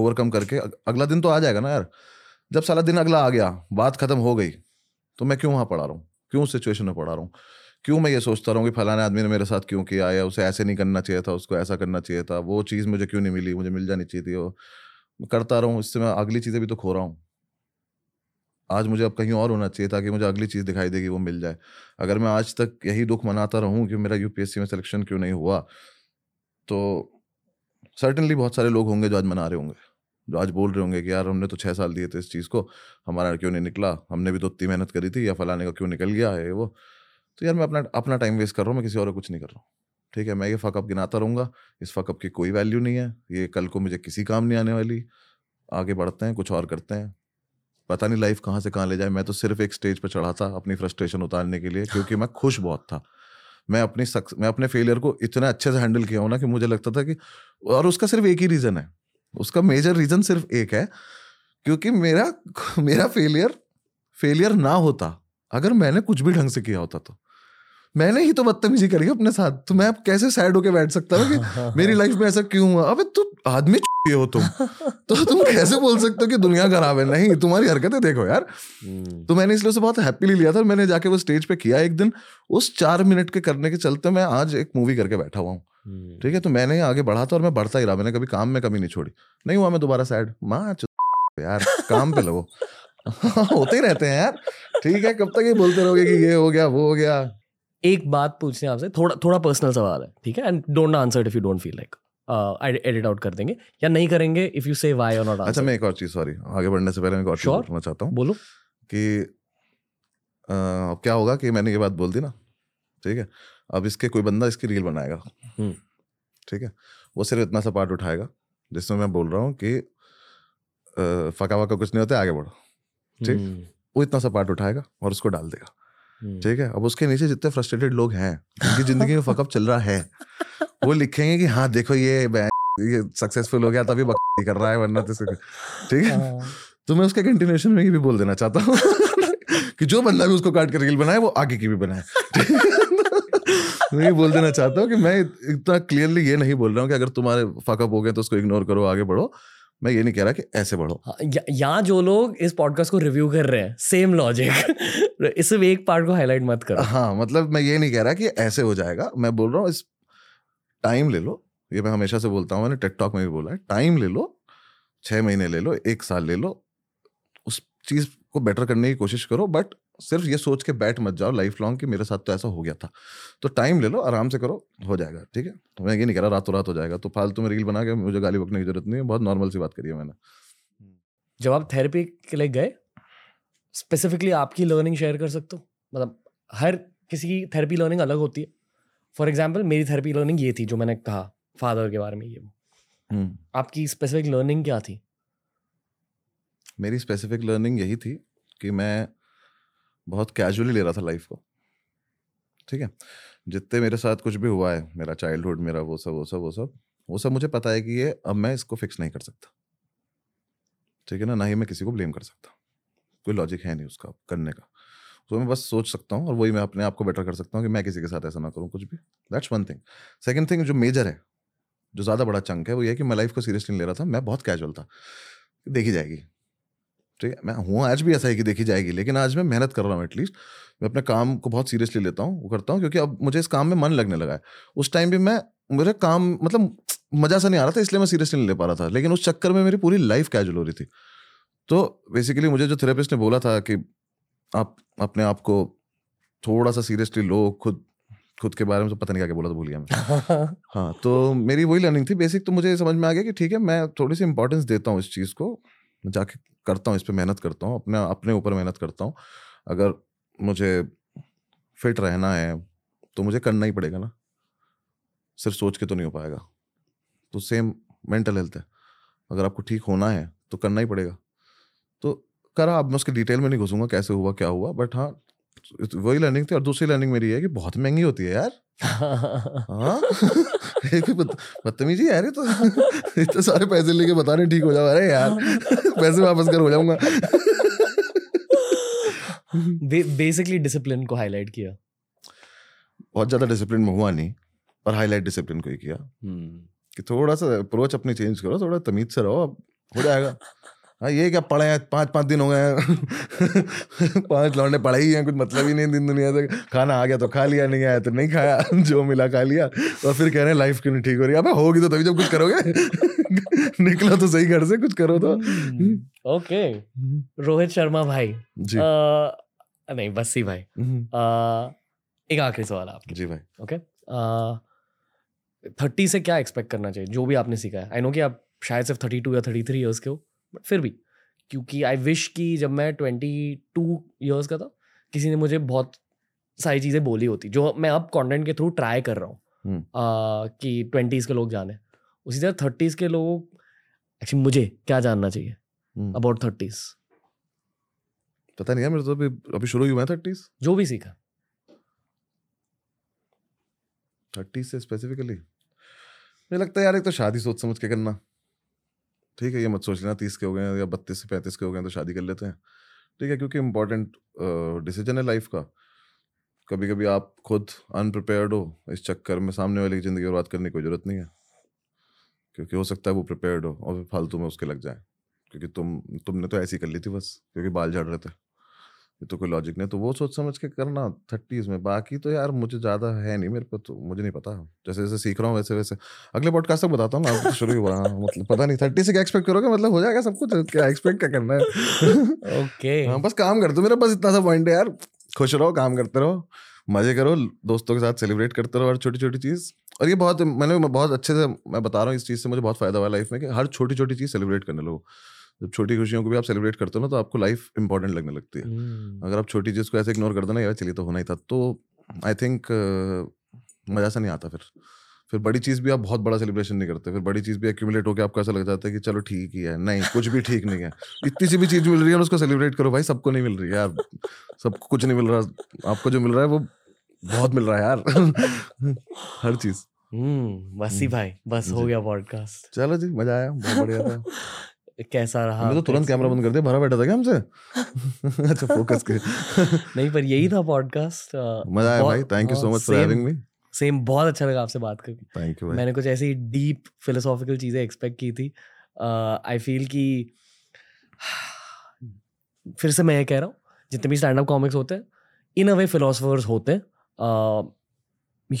ओवरकम करके अगला दिन तो आ जाएगा ना यार। जब साला दिन अगला आ गया, बात खत्म हो गई, तो मैं क्यों वहाँ पढ़ा रहा हूँ, क्यों उस सिचुएशन में पढ़ा रहा हूँ, क्यों मैं ये सोचता रहा हूँ कि फलाने आदमी ने मेरे साथ क्यों किया, या उसे ऐसे नहीं करना चाहिए था, उसको ऐसा करना चाहिए था, वो चीज़ मुझे क्यों नहीं मिली, मुझे मिल जानी चाहिए थी। मैं करता रहा हूँ, इससे मैं अगली चीज़ें भी तो खो रहा हूँ। आज मुझे अब कहीं और होना चाहिए ताकि मुझे अगली चीज़ दिखाई देगी वो मिल जाए। अगर मैं आज तक यही दुख मनाता रहूँ कि मेरा यूपीएससी में सिलेक्शन क्यों नहीं हुआ, तो सर्टेनली बहुत सारे लोग होंगे जो आज मना रहे होंगे, जो आज बोल रहे होंगे कि यार हमने तो 6 साल दिए थे इस चीज़ को, हमारा क्यों नहीं निकला, हमने भी तो इतनी मेहनत करी थी, या फलाने का क्यों निकल गया है वो। तो यार मैं अपना टाइम वेस्ट कर रहा हूँ, मैं किसी और को कुछ नहीं कर रहा हूँ, ठीक है। मैं ये फकअप गिनाता रहूँगा, इस फकअप की कोई वैल्यू नहीं है, ये कल को मुझे किसी काम नहीं आने वाली। आगे बढ़ते हैं, कुछ और करते हैं, पता नहीं लाइफ कहाँ से कहाँ ले जाए। मैं तो सिर्फ एक स्टेज पर चढ़ा था अपनी फ्रस्ट्रेशन उतारने के लिए, क्योंकि मैं खुश बहुत था। मैं अपने फेलियर को इतना अच्छे से हैंडल किया हूँ ना कि मुझे लगता था कि, और उसका सिर्फ एक ही रीज़न है, उसका मेजर रीज़न सिर्फ एक है, क्योंकि मेरा फेलियर ना होता, अगर मैंने कुछ भी ढंग से किया होता तो मैंने ही तो बदतमीजी करी अपने साथ। तो मैं अब कैसे सैड होके बैठ सकता हूँ कि मेरी लाइफ में ऐसा क्यों हुआ। अबे तू आदमी हो तुम, तो तुम कैसे बोल सकते हो कि दुनिया खराब है। नहीं, तुम्हारी हरकतें देखो यार। तो मैंने इसलिए उसे बहुत हैप्पीली लिया था। मैंने जाके वो स्टेज पे किया एक दिन, उस 4 मिनट के करने के चलते मैं आज एक मूवी करके बैठा हुआ हूँ, ठीक है। तो मैंने आगे बढ़ा था और मैं बढ़ता ही रहा। मैंने कभी काम में कमी नहीं छोड़ी। नहीं हुआ मैं दोबारा सैड, माँ यार काम पे लगो। होते ही रहते हैं यार, ठीक है। कब तक ये बोलते रहोगे कि ये हो गया वो हो गया। एक बात पूछते हैं आपसे, थोड़ा पर्सनल सवाल है, ठीक है। And don't answer if you don't feel like, edit out कर देंगे या नहीं करेंगे इफ यू से व्हाई और नॉट। अच्छा, मैं एक और चीज, सॉरी आगे बढ़ने से पहले मैं एक और चीज बोलना चाहता हूँ। बोलो। कि अब क्या होगा कि मैंने ये बात बोल दी ना, ठीक है। अब इसके कोई बंदा इसकी रील बनाएगा, ठीक है। वो सिर्फ इतना सा पार्ट उठाएगा जिसमें मैं बोल रहा हूँ कि फका वका कुछ नहीं होता, आगे बढ़ो, ठीक। वो इतना सा पार्ट उठाएगा और उसको डाल देगा, ठीक है। अब उसके नीचे जितने फ्रस्ट्रेटेड लोग हैं जिनकी जिंदगी में फकअप चल रहा है, वो लिखेंगे कि हाँ देखो ये सक्सेसफुल हो गया तभी बकवास कर रहा है, वरना तो, ठीक है। तो मैं उसके कंटिन्यूएशन में ये भी बोल देना चाहता हूँ कि जो बंदा भी उसको काट कर रील बनाए वो आगे की भी बनाए। मैं ये बोल देना चाहता हूँ कि मैं इतना क्लियरली ये नहीं बोल रहा हूँ कि अगर तुम्हारे फकअप हो गए तो उसको इग्नोर करो, आगे बढ़ो। मैं ये नहीं कह रहा कि ऐसे बढ़ो। यहाँ जो लोग इस पॉडकास्ट को रिव्यू कर रहे हैं, सेम लॉजिक, इस एक पार्ट को हाईलाइट मत करो। हाँ, मतलब मैं ये नहीं कह रहा कि ऐसे हो जाएगा। मैं बोल रहा हूँ इस टाइम ले लो, ये मैं हमेशा से बोलता हूँ, मैंने टिकटॉक में भी बोला है, टाइम ले लो, 6 महीने ले लो, 1 साल ले लो, उस चीज़ को बेटर करने की कोशिश करो। बट सिर्फ ये सोच के बैठ मत जाओ लाइफ लॉन्ग कि मेरे साथ तो ऐसा हो गया था। तो टाइम ले लो, आराम से करो, हो जाएगा, ठीक है। तो मैं ये नहीं कह रहा रातों रात हो जाएगा। तो फालतू में रील बना के मुझे गाली बकने की जरूरत नहीं है। बहुत नॉर्मल सी बात करी है मैंने। जब आप थेरेपी के लिए गए, स्पेसिफिकली आपकी लर्निंग शेयर कर सकते हो? मतलब हर किसी की थेरेपी लर्निंग अलग होती है। फॉर एग्जाम्पल मेरी थेरेपी लर्निंग ये थी जो मैंने कहा फादर के बारे में, ये आपकी स्पेसिफिक लर्निंग क्या थी? मेरी स्पेसिफिक लर्निंग यही थी कि मैं बहुत कैजुअली ले रहा था लाइफ को, ठीक है। जितने मेरे साथ कुछ भी हुआ है, मेरा चाइल्डहुड, मेरा वो सब मुझे पता है कि ये अब मैं इसको फिक्स नहीं कर सकता, ठीक है ना। ही मैं किसी को ब्लेम कर सकता, कोई लॉजिक है नहीं उसका करने का। तो मैं बस सोच सकता हूँ और वही मैं अपने आप को बेटर कर सकता हूँ कि मैं किसी के साथ ऐसा ना करूँ कुछ भी। That's one thing. Second thing जो मेजर है, जो ज़्यादा बड़ा चंक है, वो ये कि मैं लाइफ को सीरियसली नहीं ले रहा था। मैं बहुत कैजुअल था, देखी जाएगी, ठीक है। मैं हूँ आज भी ऐसा है कि देखी जाएगी, लेकिन आज मैं मेहनत कर रहा हूँ। एटलीस्ट मैं अपने काम को बहुत सीरियसली लेता हूँ, वो करता हूँ, क्योंकि अब मुझे इस काम में मन लगने लगा है। उस टाइम भी मुझे काम मतलब मज़ा सा नहीं आ रहा था, इसलिए मैं सीरियसली नहीं ले पा रहा था, लेकिन उस चक्कर में मेरी पूरी लाइफ कैजुअल हो रही थी। तो बेसिकली मुझे जो थेरेपिस्ट ने बोला था कि आप अपने आप को थोड़ा सा सीरियसली लो, खुद के बारे में तो पता नहीं क्या बोला था, भूल गया मैं। हाँ, तो मेरी वही लर्निंग थी बेसिक। तो मुझे समझ में आ गया कि ठीक है, मैं थोड़ी सी इंपॉर्टेंस देता हूँ इस चीज़ को, जाके करता हूँ, इस पे मेहनत करता हूँ, अपने ऊपर मेहनत करता हूँ। अगर मुझे फिट रहना है तो मुझे करना ही पड़ेगा ना, सिर्फ सोच के तो नहीं हो पाएगा। तो सेम मेंटल हेल्थ है, अगर आपको ठीक होना है तो करना ही पड़ेगा। तो करा। अब मैं उसके डिटेल में नहीं घुसूंगा कैसे हुआ क्या हुआ, बट हाँ वही लर्निंग थी। और दूसरी लर्निंग मेरी है कि बहुत महंगी होती है यार। हाँ बदतमीजी यार, ये तो इतने सारे पैसे लेके बता रहे ठीक हो जाओ, अरे यार पैसे वापस कर हो जाऊंगा। बेसिकली डिसिप्लिन को हाईलाइट किया, बहुत ज्यादा डिसिप्लिन में हुआ नहीं पर हाईलाइट डिसिप्लिन को ही किया कि थोड़ा सा अप्रोच अपनी चेंज करो, थोड़ा तमीज से रहो, अब हो जाएगा। हाँ ये क्या पढ़े हैं, 5-5 दिन हो गए पांच लौंडे पढ़े ही हैं, कुछ मतलब ही नहीं दिन दुनिया से। खाना आ गया तो खा लिया, नहीं आया तो नहीं खाया, जो मिला खा लिया। और फिर कह रहे हैं लाइफ क्यों नहीं ठीक हो रही। अबे होगी तो तभी जब कुछ करोगे निकलो तो सही घर से, कुछ करो तो। ओके रोहित शर्मा भाई जी, नहीं बस्सी भाई, एक आखिरी सवाल आपके जी भाई। ओके 30 से क्या एक्सपेक्ट करना चाहिए जो भी आपने सीखा है? आई नो कि आप शायद सिर्फ 32 या 33 ईयर्स के हो, बट फिर भी क्योंकि आई विश कि जब मैं 22 ईयर्स का था किसी ने मुझे बहुत सारी चीज़ें बोली होती जो मैं अब कंटेंट के थ्रू ट्राई कर रहा हूँ कि 20s के लोग जाने। उसी तरह 30s के लोग एक्चुअली मुझे क्या जानना चाहिए अबाउट 30s? पता नहीं है मेरे तो, अभी शुरू ही हुआ है 30s, जो भी सीखा 30s से स्पेसिफिकली। मुझे लगता है यार एक तो शादी सोच समझ के करना, ठीक है ये मत सोच लेना 30 के हो गए या 32 से 35 के हो गए तो शादी कर लेते हैं, ठीक है, क्योंकि इम्पोर्टेंट डिसीजन है लाइफ का। कभी कभी आप खुद अनप्रिपेयर्ड हो, इस चक्कर में सामने वाले की ज़िंदगी बर्बाद करने की कोई ज़रूरत नहीं है, क्योंकि हो सकता है वो प्रिपेयर्ड हो और फालतू में उसके लग जाए, क्योंकि तुमने तो ऐसी कर ली थी बस क्योंकि बाल झड़ रहे थे, ये तो कोई लॉजिक नहीं। तो वो सोच समझ के करना 30s में। बाकी तो यार मुझे ज़्यादा है नहीं, मेरे पर तो मुझे नहीं पता, जैसे जैसे सीख रहा हूँ वैसे वैसे अगले पॉडकास्ट तक बताता हूँ ना, तो शुरू ही हुआ। मतलब पता नहीं 30 से क्या एक्सपेक्ट करोगे, मतलब हो जाएगा सब कुछ, क्या एक्सपेक्ट क्या करना है। ओके हाँ बस काम करते, मेरा बस इतना सा पॉइंट है यार, खुश रहो, काम करते रहो, मजे करो, दोस्तों के साथ सेलिब्रेट करते रहो हर छोटी छोटी चीज़। और ये बहुत मैंने बहुत अच्छे से मैं बता रहा हूँ, इस चीज़ से मुझे बहुत फायदा हुआ लाइफ में कि हर छोटी छोटी चीज़ सेलिब्रेट करने लगो। जब छोटी खुशियों को भी आप सेलिब्रेट करते हो ना तो आपको लाइफ इंपॉर्टेंट लगने लगती है। अगर आप छोटी चीज़ को ऐसे इग्नोर कर दो ना, यार चलिए तो होना ही था, तो आई थिंक मज़ा सा नहीं आता। फिर बड़ी चीज़ भी आप बहुत बड़ा सेलिब्रेशन नहीं करते, फिर बड़ी चीज़ भी एक्यूमुलेट होकर आपको ऐसा लग जाता है कि चलो ठीक ही है, नहीं कुछ भी ठीक नहीं है, इतनी सी भी चीज़ मिल रही है और उसको सेलिब्रेट करो। भाई सबको नहीं मिल रही है यार, सबको कुछ नहीं मिल रहा, आपको जो मिल रहा है वो बहुत मिल रहा है यार हर चीज़। बस ही भाई, बस हो गया पॉडकास्ट, चलो जी मज़ा आया, बहुत बढ़िया था। कैसा रहा? मैं तो तुरंत कैमरा बंद कर दिया, भरा बैठा था क्या हमसे? अच्छा फोकस कर नहीं, पर यही था पॉडकास्ट, मजा आया भाई, thank you so much for having me. Same, बहुत अच्छा लगा आपसे बात करके, थैंक यू भाई। मैंने कुछ ऐसी डीप फिलोसॉफिकल चीजें एक्सपेक्ट की थी, आई फील कि फिर से मैं ये कह रहा हूँ जितने भी स्टैंड अप कॉमिक्स होते हैं इन अ वे फिलोसोफर्स होते हैं,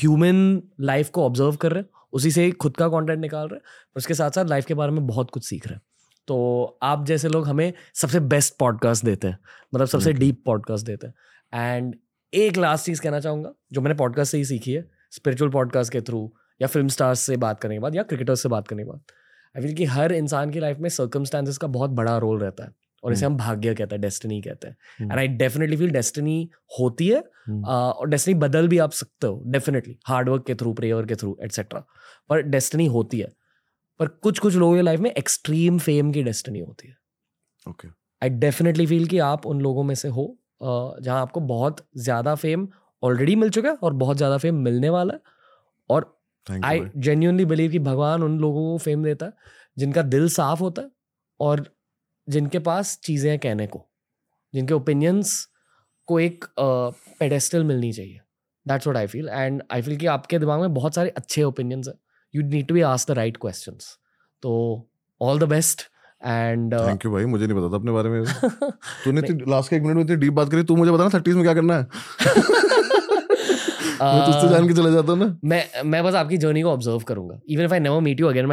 ह्यूमन लाइफ को ऑब्जर्व कर रहे हैं, उसी से खुद का कॉन्टेंट निकाल रहे हैं, उसके साथ साथ लाइफ के बारे में बहुत कुछ सीख रहे हैं। तो आप जैसे लोग हमें सबसे बेस्ट पॉडकास्ट देते हैं, मतलब सबसे डीप पॉडकास्ट देते हैं। एंड एक लास्ट चीज़ कहना चाहूँगा जो मैंने पॉडकास्ट से ही सीखी है, स्पिरिचुअल पॉडकास्ट के थ्रू या फिल्म स्टार्स से बात करने के बाद या क्रिकेटर्स से बात करने के बाद, आई फील कि हर इंसान की लाइफ में सर्कमस्टांसेस का बहुत बड़ा रोल रहता है और इसे हम भाग्य कहते हैं, डेस्टिनी कहते हैं। And I definitely feel destiny होती है और डेस्टिनी बदल भी आप सकते हो डेफिनेटली, हार्डवर्क के थ्रू, प्रेयर के थ्रू एट्सेट्रा, पर डेस्टिनी होती है। पर कुछ कुछ लोगों की लाइफ में एक्सट्रीम फेम की डेस्टिनी होती है। ओके आई डेफिनेटली फील कि आप उन लोगों में से हो जहाँ आपको बहुत ज़्यादा फेम ऑलरेडी मिल चुका है और बहुत ज़्यादा फेम मिलने वाला है। और आई जेन्युइनली बिलीव कि भगवान उन लोगों को फेम देता है जिनका दिल साफ होता है और जिनके पास चीज़ें कहने को, जिनके ओपिनियंस को एक पेडेस्टल मिलनी चाहिए। That's what I feel. And I feel कि आपके दिमाग में बहुत सारे अच्छे ओपिनियंस हैं, you need to be asked the right questions. So all the best and thank you भाई, मुझे नहीं पता था अपने बारे में। तूने लास्ट के एक मिनट में इतनी डीप बात करी, तू मुझे बता ना 30s में क्या करना है? मैं तुझसे जान के चला जाता हूँ ना। मैं बस आपकी जर्नी को ऑब्जर्व करूंगा। Even if I never meet you again,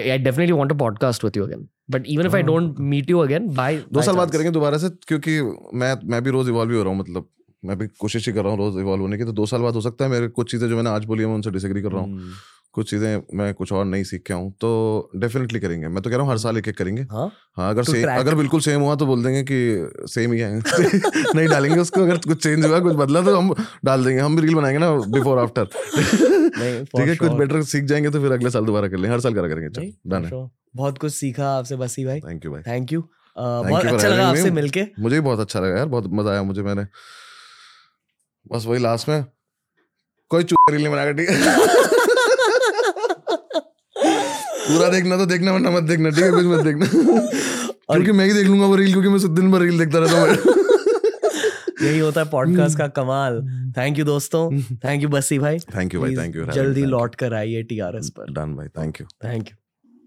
I definitely want a podcast with you again. But even if I don't meet you again, by 2 साल बात करेंगे दोबारा से, क्योंकि मैं भी रोज इवॉल्व भी हो रहा हूँ, मतलब मैं भी कोशिश ही कर रहा हूँ रोज इवॉल्व होने की। तो 2 साल बाद हो सकता है मेरे कुछ चीजें जो मैंने आज बोली है मैं उनसे डिसएग्री कर रहा हूँ, कुछ चीज़ें मैं कुछ और नहीं सीख के आऊँ, तो डेफिनेटली करेंगे। मैं तो कह रहा हूँ हर साल एक करेंगे। हाँ अगर बिल्कुल सेम हुआ तो बोल देंगे कि सेम ही है नहीं डालेंगे उसको। अगर कुछ चेंज हुआ, कुछ बदला तो हम डाल देंगे, हम भी रील बनाएंगे ना बिफोर आफ्टर ठीक है, कुछ बेटर सीख जाएंगे तो फिर अगले साल दोबारा कर लेंगे, हर साल करा करेंगे। बहुत कुछ सीखा आपसे बसी भाई, थैंक यू भाई, थैंक यू, बहुत अच्छा लगा आपसे मिलके, मुझे भी बहुत अच्छा लगा यार, बहुत मजा आया मुझे। मैंने बस वही लास्ट में कोई चूरी नहीं बना के पूरा देखना तो देखना वरना मत देखना, ठीक है, कुछ मत देखना क्योंकि मैं ही देख लूंगा वो रील, क्योंकि मैं दिन भर रील देखता रहता हूँ। यही होता है पॉडकास्ट का कमाल। थैंक यू दोस्तों, थैंक यू बस्सी भाई, थैंक यू भाई, थैंक यू। जल्दी लौट कर आइए TRS पर। डन भाई, थैंक यू, थैंक यू।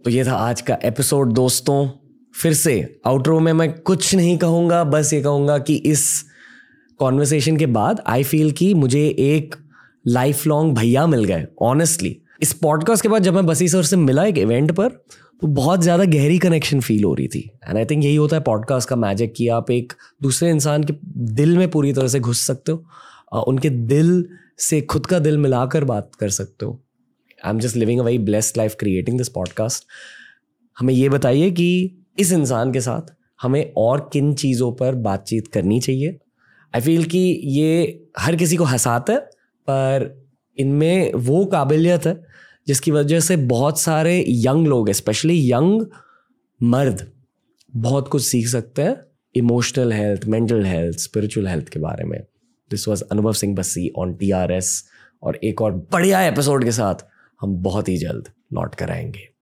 तो ये था आज का एपिसोड दोस्तों। फिर से आउटरो में मैं कुछ नहीं कहूँगा, बस ये कहूँगा कि इस कॉन्वर्सेशन के बाद आई फील कि मुझे एक लाइफ लॉन्ग भैया मिल गए ऑनेस्टली। इस पॉडकास्ट के बाद जब मैं बस्सी सर से मिला एक इवेंट पर, तो बहुत ज़्यादा गहरी कनेक्शन फील हो रही थी। एंड आई थिंक यही होता है पॉडकास्ट का मैजिक कि आप एक दूसरे इंसान के दिल में पूरी तरह से घुस सकते हो, उनके दिल से खुद का दिल मिलाकर बात कर सकते हो। I am just living a very blessed life creating this podcast. हमें ये बताइए कि इस इंसान के साथ हमें और किन चीज़ों पर बातचीत करनी चाहिए। आई फील कि ये हर किसी को हंसाता है, पर इनमें वो काबिलियत है जिसकी वजह से बहुत सारे यंग लोग, स्पेशली यंग मर्द, बहुत कुछ सीख सकते हैं emotional health, mental health, spiritual health के बारे में। दिस वाज अनुभव सिंह बस्सी ऑन TRS। और एक और बढ़िया एपिसोड के साथ हम बहुत ही जल्द लौट कर आएंगे।